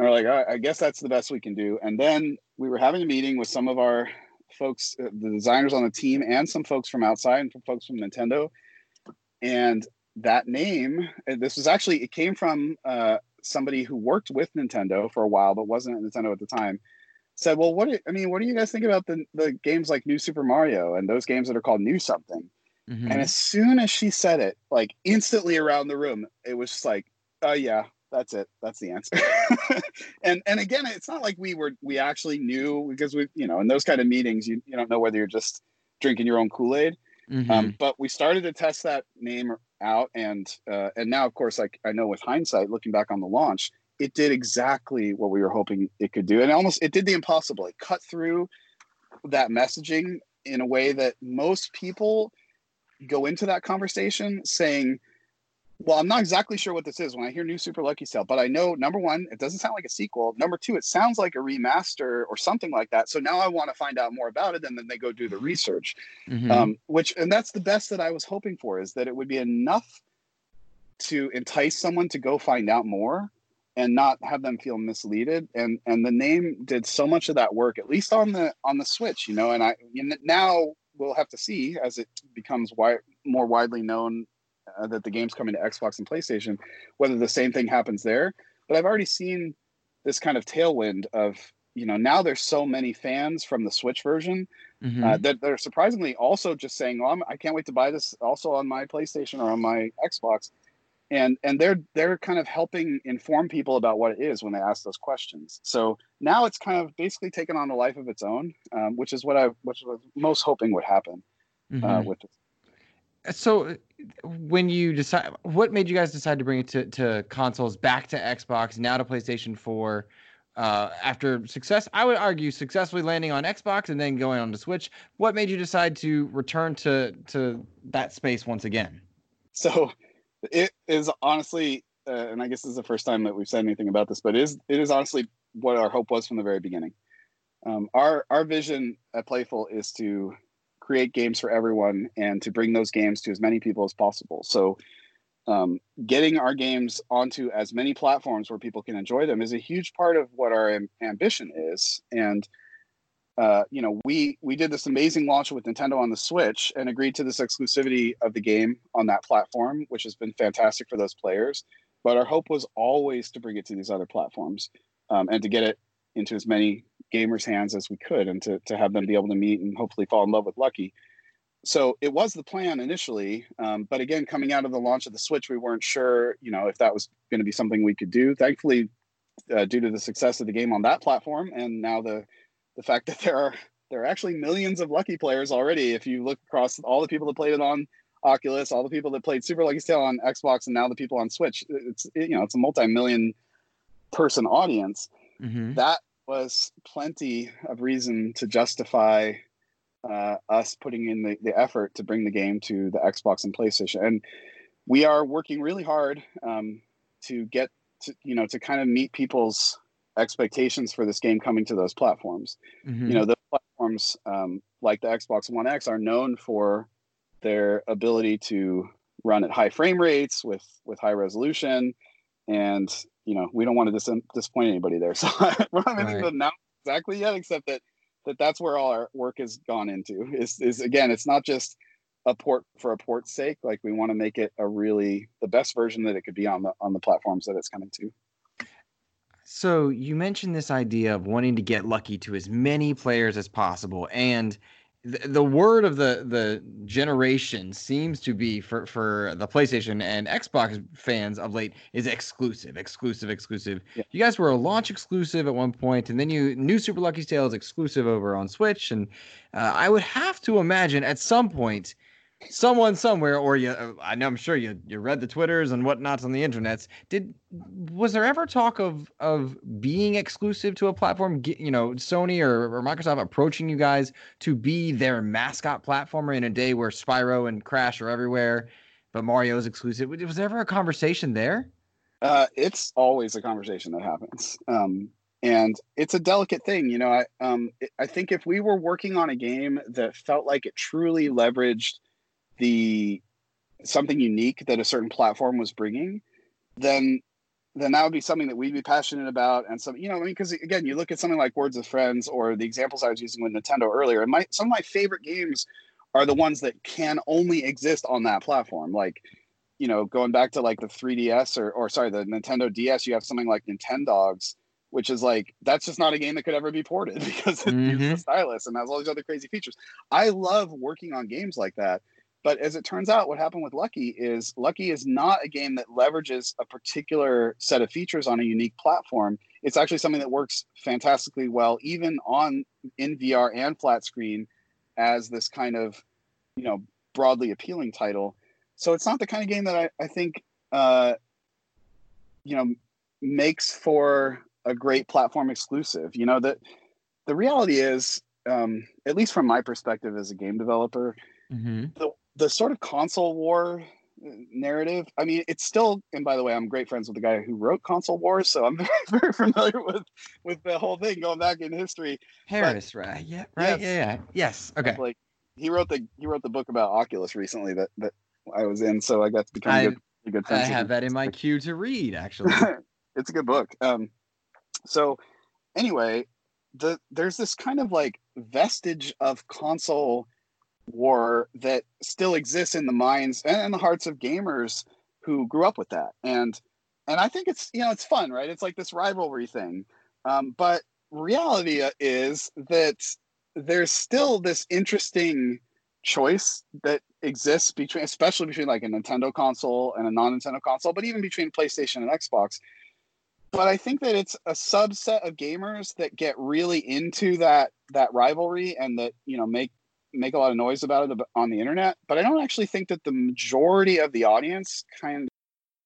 And we're like, all right, I guess that's the best we can do. And then we were having a meeting with some of our folks, the designers on the team, and some folks from outside and folks from Nintendo. And that name, this was actually, it came from uh, somebody who worked with Nintendo for a while, but wasn't at Nintendo at the time, said, well, what do, I mean, what do you guys think about the, the games like New Super Mario and those games that are called New Something? Mm-hmm. And as soon as she said it, like instantly around the room, it was just like, oh, yeah. That's it. That's the answer. and and again, it's not like we were we actually knew, because we, you know, in those kind of meetings, you, you don't know whether you're just drinking your own Kool-Aid. Mm-hmm. Um, but we started to test that name out. And uh, and now, of course, like I know with hindsight, looking back on the launch, it did exactly what we were hoping it could do. And almost it did the impossible. It cut through that messaging in a way that most people go into that conversation saying, well, I'm not exactly sure what this is when I hear New Super Lucky's Tale, but I know, number one, it doesn't sound like a sequel. Number two, it sounds like a remaster or something like that. So now I want to find out more about it. And then they go do the research, mm-hmm. um, which, and that's the best that I was hoping for, is that it would be enough to entice someone to go find out more and not have them feel misleaded. And, and the name did so much of that work, at least on the, on the Switch, you know, and I, now we'll have to see as it becomes wi- more widely known Uh, that the game's coming to Xbox and PlayStation, whether the same thing happens there. But I've already seen this kind of tailwind of, you know, now there's so many fans from the Switch version mm-hmm. uh, that they're surprisingly also just saying, well, I'm, I can't wait to buy this also on my PlayStation or on my Xbox. And and they're they're kind of helping inform people about what it is when they ask those questions. So now it's kind of basically taken on a life of its own, um, which is what I which was most hoping would happen mm-hmm. uh, with this. So when you decide, what made you guys decide to bring it to, to consoles, back to Xbox, now to PlayStation four? Uh, after success, I would argue successfully landing on Xbox and then going on to Switch. What made you decide to return to to that space once again? So it is honestly, uh, and I guess this is the first time that we've said anything about this, but it is, it is honestly what our hope was from the very beginning. Um, our our vision at Playful is to create games for everyone and to bring those games to as many people as possible. So Um, getting our games onto as many platforms where people can enjoy them is a huge part of what our am- ambition is. And, uh, you know, we, we did this amazing launch with Nintendo on the Switch and agreed to this exclusivity of the game on that platform, which has been fantastic for those players. But our hope was always to bring it to these other platforms, um, and to get it into as many gamers' hands as we could, and to, to have them be able to meet and hopefully fall in love with Lucky. So it was the plan initially, um, but again, coming out of the launch of the Switch, we weren't sure, you know, if that was going to be something we could do. Thankfully, uh, due to the success of the game on that platform, and now the the fact that there are there are actually millions of Lucky players already. If you look across all the people that played it on Oculus, all the people that played Super Lucky's Tale on Xbox, and now the people on Switch, it's it, you know it's a multi-million person audience. Mm-hmm. That was plenty of reason to justify uh us putting in the, the effort to bring the game to the Xbox and PlayStation. And we are working really hard um to get to, you know, to kind of meet people's expectations for this game coming to those platforms. Mm-hmm. You know, those platforms um like the Xbox One X are known for their ability to run at high frame rates with with high resolution, and you know, we don't want to dis- disappoint anybody there, so we're not going to announce exactly yet, except that that that's where all our work has gone into is, is again, it's not just a port for a port's sake. Like, we want to make it a really the best version that it could be on the, on the platforms that it's coming to. So you mentioned this idea of wanting to get Lucky to as many players as possible. And th- the word of the, the generation seems to be for, for the PlayStation and Xbox fans of late is exclusive, exclusive, exclusive. Yeah. You guys were a launch exclusive at one point, and then you New Super Lucky's Tale is exclusive over on Switch. And uh, I would have to imagine at some point, someone somewhere, or you, I know I'm sure you you read the Twitters and whatnots on the internets. Did was there ever talk of of being exclusive to a platform? You know, Sony or, or Microsoft approaching you guys to be their mascot platformer in a day where Spyro and Crash are everywhere, but Mario is exclusive. Was there ever a conversation there? Uh, it's always a conversation that happens, um, and it's a delicate thing. You know, I um I think if we were working on a game that felt like it truly leveraged the something unique that a certain platform was bringing, then then that would be something that we'd be passionate about. And some, you know, I mean, because again, you look at something like Words with Friends or the examples I was using with Nintendo earlier, and my some of my favorite games are the ones that can only exist on that platform. Like, you know, going back to like the three D S or or sorry, the Nintendo D S, you have something like Nintendogs, which is like, that's just not a game that could ever be ported because it mm-hmm. uses a stylus and has all these other crazy features. I love working on games like that. But as it turns out, what happened with Lucky is Lucky is not a game that leverages a particular set of features on a unique platform. It's actually something that works fantastically well, even on in V R and flat screen, as this kind of, you know, broadly appealing title. So it's not the kind of game that I, I think, uh, you know, makes for a great platform exclusive. You know, that the reality is, um, at least from my perspective as a game developer, mm-hmm. the The sort of console war narrative, I mean, it's still, and by the way, I'm great friends with the guy who wrote Console Wars, so I'm very, very familiar with, with the whole thing going back in history. Harris, but, right? Yeah, right? Yes. Yeah, yeah. Yes. Okay. Like, he wrote the he wrote the book about Oculus recently that, that I was in, so I got to become I, a, good, a good friend. I have that in my queue to read, actually. It's a good book. Um, so anyway, the there's this kind of like vestige of console war that still exists in the minds and the hearts of gamers who grew up with that, and and I think it's, you know, it's fun, right? It's like this rivalry thing, um, but reality is that there's still this interesting choice that exists between, especially between like a Nintendo console and a non-Nintendo console, but even between PlayStation and Xbox. But I think that it's a subset of gamers that get really into that that rivalry and that, you know, make make a lot of noise about it on the internet. But I don't actually think that the majority of the audience kind of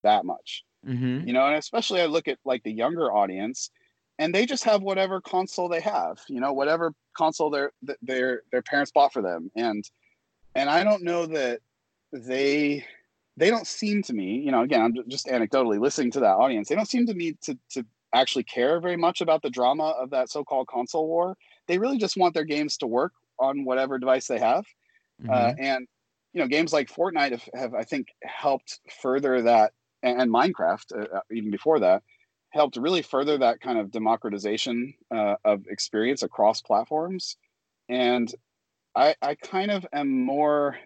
that much, mm-hmm. you know. And especially I look at like the younger audience, and they just have whatever console they have, you know, whatever console their their their parents bought for them, and and I don't know that they. They don't seem to me, you know, again, I'm just anecdotally listening to that audience. They don't seem to me to, to actually care very much about the drama of that so-called console war. They really just want their games to work on whatever device they have. Mm-hmm. Uh, and, you know, games like Fortnite have, have I think, helped further that, and, and Minecraft, uh, even before that, helped really further that kind of democratization uh, of experience across platforms. And I, I kind of am more...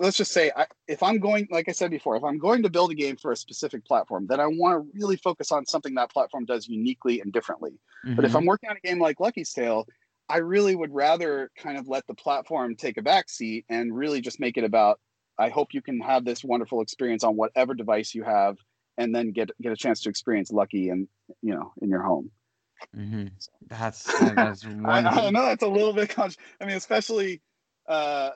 Let's just say, if I'm going, like I said before, if I'm going to build a game for a specific platform, then I want to really focus on something that platform does uniquely and differently. Mm-hmm. But if I'm working on a game like Lucky's Tale, I really would rather kind of let the platform take a backseat and really just make it about, I hope you can have this wonderful experience on whatever device you have, and then get get a chance to experience Lucky and, you know, in your home. Mm-hmm. That's that's wonderful. I, I don't know. That's a little bit. Con- I mean, especially. Uh,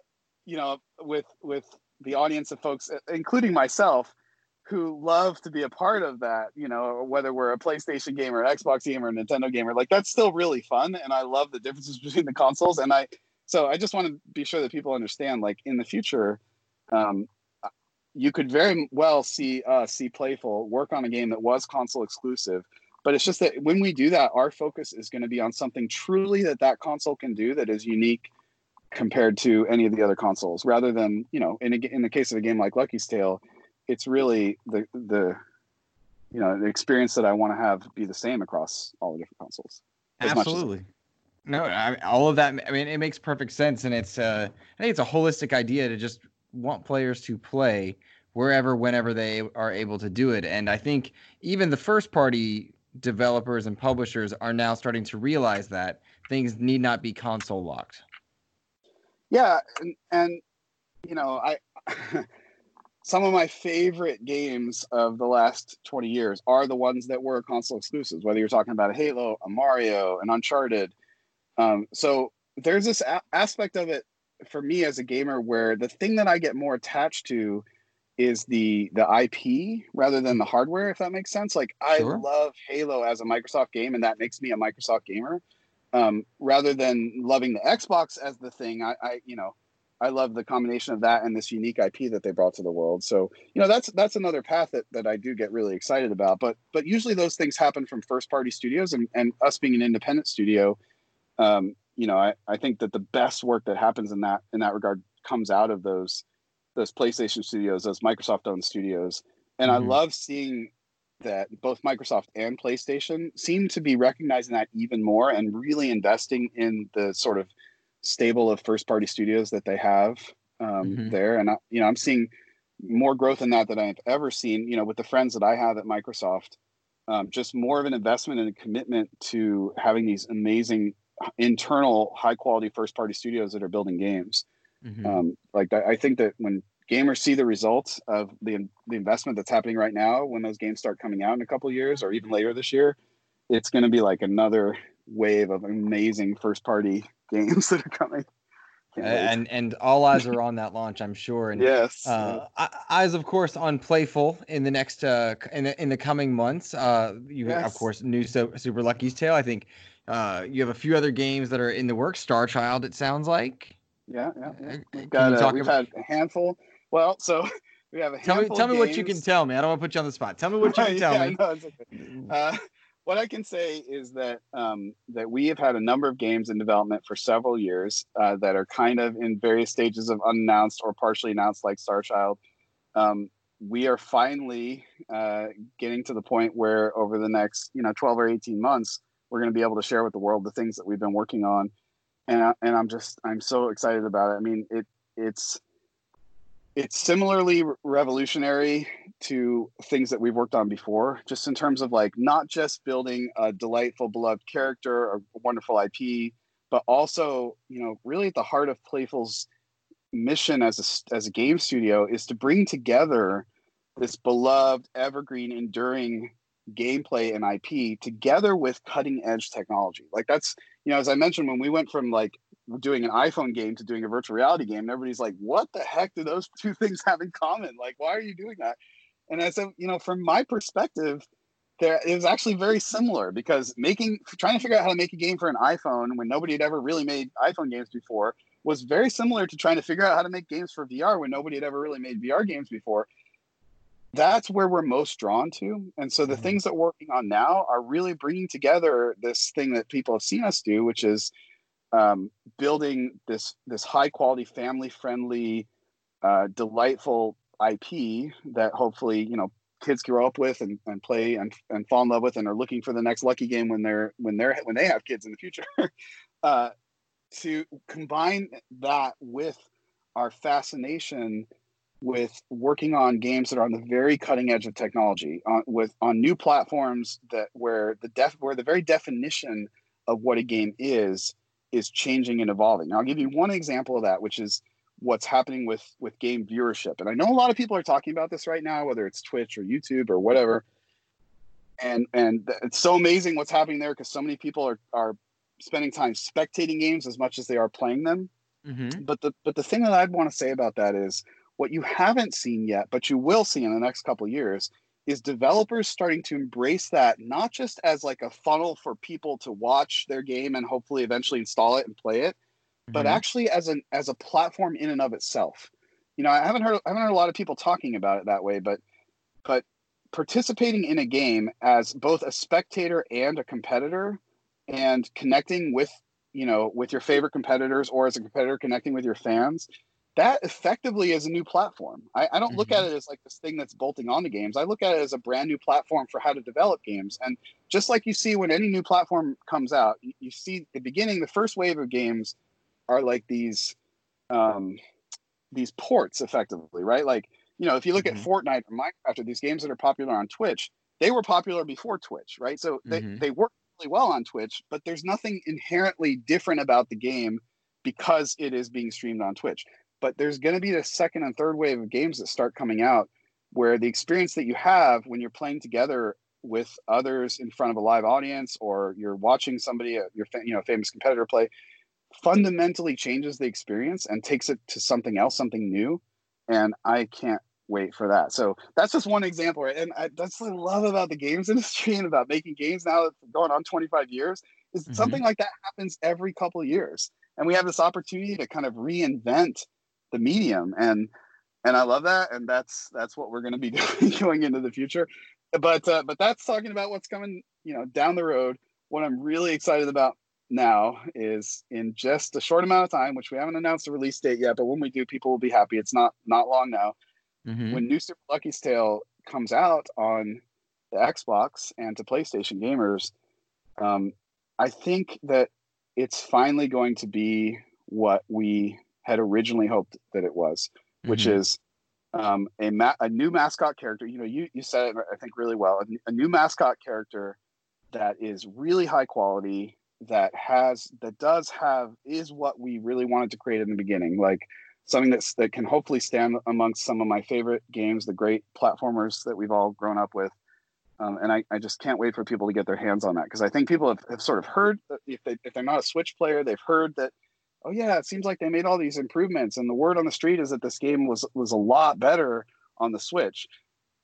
you know, with with the audience of folks, including myself, who love to be a part of that, you know, whether we're a PlayStation gamer, Xbox gamer, Nintendo gamer, like that's still really fun. And I love the differences between the consoles. And I, so I just want to be sure that people understand, like in the future, um, you could very well see uh, see Playful work on a game that was console exclusive. But it's just that when we do that, our focus is going to be on something truly that that console can do that is unique compared to any of the other consoles, rather than, you know, in a, in the case of a game like Lucky's Tale, it's really the, the, you know, the experience that I want to have be the same across all the different consoles. Absolutely. As as- no, I, all of that. I mean, it makes perfect sense. And it's uh, I think it's a holistic idea to just want players to play wherever, whenever they are able to do it. And I think even the first party developers and publishers are now starting to realize that things need not be console locked. Yeah, and, and you know, I some of my favorite games of the last twenty years are the ones that were console exclusives, whether you're talking about a Halo, a Mario, an Uncharted. Um, so there's this a- aspect of it for me as a gamer where the thing that I get more attached to is the the I P rather than the hardware, if that makes sense. Like, I sure. love Halo as a Microsoft game, and that makes me a Microsoft gamer. Um, rather than loving the Xbox as the thing, I, I, you know, I love the combination of that and this unique I P that they brought to the world. So, you know, that's, that's another path that, that I do get really excited about, but, but usually those things happen from first party studios, and, and us being an independent studio. Um, you know, I, I think that the best work that happens in that, in that regard comes out of those, those PlayStation studios, those Microsoft owned studios. And mm-hmm. I love seeing that both Microsoft and PlayStation seem to be recognizing that even more and really investing in the sort of stable of first-party studios that they have um, mm-hmm. there. And, I, you know, I'm seeing more growth in that than I've ever seen, you know, with the friends that I have at Microsoft, um, just more of an investment and a commitment to having these amazing internal high-quality first-party studios that are building games. Mm-hmm. Um, like, I think that when gamers see the results of the the investment that's happening right now, when those games start coming out in a couple of years or even later this year, it's going to be like another wave of amazing first party games that are coming. And and all eyes are on that launch, I'm sure. And yes, uh, eyes of course on Playful in the next uh, in the, in the coming months. Uh, you yes. Of course, new Super Lucky's Tale. I think uh, you have a few other games that are in the works. Star Child, it sounds like. Yeah, yeah. We've got a, we've about... had a handful. Well, so we have a tell handful me, tell of me games. What you can tell me. I don't want to put you on the spot. Tell me what you can tell yeah, me. No, it's okay. uh, what I can say is that um, that we have had a number of games in development for several years uh, that are kind of in various stages of unannounced or partially announced, like Star Child. Um, we are finally uh, getting to the point where over the next, you know, twelve or eighteen months, we're going to be able to share with the world the things that we've been working on. And, I, and I'm just, I'm so excited about it. I mean, it it's it's similarly revolutionary to things that we've worked on before, just in terms of like not just building a delightful, beloved character, a wonderful I P, but also, you know, really at the heart of Playful's mission as a, as a game studio is to bring together this beloved, evergreen, enduring gameplay and I P together with cutting edge technology. Like that's, you know, as I mentioned, when we went from like doing an iPhone game to doing a virtual reality game, and everybody's like, what the heck do those two things have in common? Like, why are you doing that? And I said, you know, from my perspective, there it was actually very similar, because making, trying to figure out how to make a game for an iPhone when nobody had ever really made iPhone games before was very similar to trying to figure out how to make games for V R when nobody had ever really made V R games before. That's where we're most drawn to. And so the mm-hmm. things that we're working on now are really bringing together this thing that people have seen us do, which is um, building this, this high quality, family friendly, uh, delightful I P that hopefully, you know, kids grow up with and, and play and, and fall in love with and are looking for the next lucky game when they're, when they're, when they have kids in the future. uh, to combine that with our fascination with working on games that are on the very cutting edge of technology, on, with on new platforms that where the def where the very definition of what a game is is changing and evolving. Now, I'll give you one example of that, which is what's happening with with game viewership. And I know a lot of people are talking about this right now, whether it's Twitch or YouTube or whatever. And and it's so amazing what's happening there, because so many people are are spending time spectating games as much as they are playing them. Mm-hmm. But the but the thing that I'd want to say about that is, what you haven't seen yet, but you will see in the next couple of years, is developers starting to embrace that, not just as like a funnel for people to watch their game and hopefully eventually install it and play it, mm-hmm. but actually as an as a platform in and of itself. You know, I haven't heard I haven't heard a lot of people talking about it that way, but but participating in a game as both a spectator and a competitor, and connecting with, you know, with your favorite competitors, or as a competitor connecting with your fans, that effectively is a new platform. I, I don't look mm-hmm. at it as like this thing that's bolting onto games. I look at it as a brand new platform for how to develop games. And just like you see when any new platform comes out, you, you see at the beginning, the first wave of games are like these um, these ports effectively, right? Like, you know, if you look mm-hmm. at Fortnite or Minecraft or these games that are popular on Twitch, they were popular before Twitch, right? So they, mm-hmm. they work really well on Twitch, but there's nothing inherently different about the game because it is being streamed on Twitch. But there's going to be the second and third wave of games that start coming out, where the experience that you have when you're playing together with others in front of a live audience, or you're watching somebody, your you know famous competitor play, fundamentally changes the experience and takes it to something else, something new. And I can't wait for that. So that's just one example, right? And I, that's what I love about the games industry and about making games now that's going on twenty-five years, is mm-hmm. something like that happens every couple of years. And we have this opportunity to kind of reinvent the medium, and and I love that, and that's that's what we're going to be doing going into the future. But uh, but that's talking about what's coming, you know, down the road. What I'm really excited about now is, in just a short amount of time, which we haven't announced a release date yet, but when we do, people will be happy. It's not not long now. Mm-hmm. When New Super Lucky's Tale comes out on the Xbox and to PlayStation gamers, um, I think that it's finally going to be what we had originally hoped that it was, which mm-hmm. is um, a, ma- a new mascot character. You know, you, you said it, I think, really well, a, a new mascot character that is really high quality, that has, that does have, is what we really wanted to create in the beginning. Like something that's, that can hopefully stand amongst some of my favorite games, the great platformers that we've all grown up with. Um, and I, I just can't wait for people to get their hands on that. Cause I think people have, have sort of heard, if they, if they're not a Switch player, they've heard that, oh yeah, it seems like they made all these improvements, and the word on the street is that this game was was a lot better on the Switch.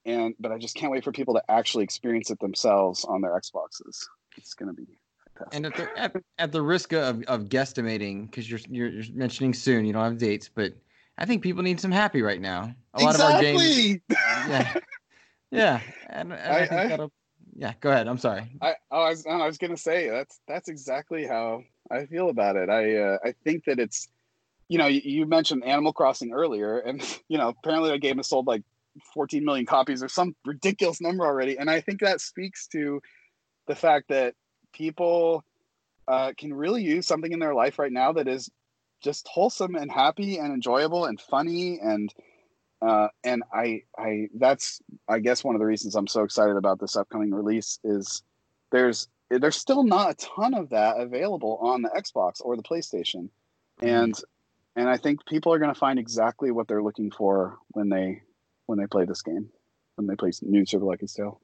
And but I just can't wait for people to actually experience it themselves on their Xboxes. It's going to be fantastic. And at the, at, at the risk of, of guesstimating, because you're, you're you're mentioning soon, you don't have dates, but I think people need some happy right now. A lot exactly. of our games. Yeah, yeah, and, and I, I think I, that'll. Yeah, go ahead. I'm sorry. I oh, I was I was going to say that's that's exactly how I feel about it. I uh, I think that it's, you know, you, you mentioned Animal Crossing earlier, and, you know, apparently that game has sold like fourteen million copies or some ridiculous number already. And I think that speaks to the fact that people uh, can really use something in their life right now that is just wholesome and happy and enjoyable and funny. And uh, and I I that's, I guess, one of the reasons I'm so excited about this upcoming release is there's there's still not a ton of that available on the Xbox or the PlayStation. And and I think people are going to find exactly what they're looking for when they when they play this game, when they play New Super Lucky's Tale.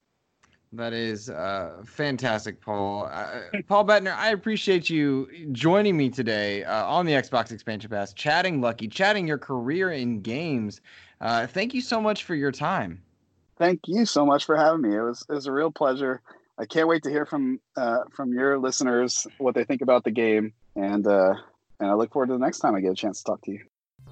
That is uh, fantastic, Paul. Uh, Paul Bettner, I appreciate you joining me today uh, on the Xbox Expansion Pass, chatting Lucky, chatting your career in games. Uh, thank you so much for your time. Thank you so much for having me. It was it was a real pleasure. I can't wait to hear from uh, from your listeners what they think about the game, and uh, and I look forward to the next time I get a chance to talk to you.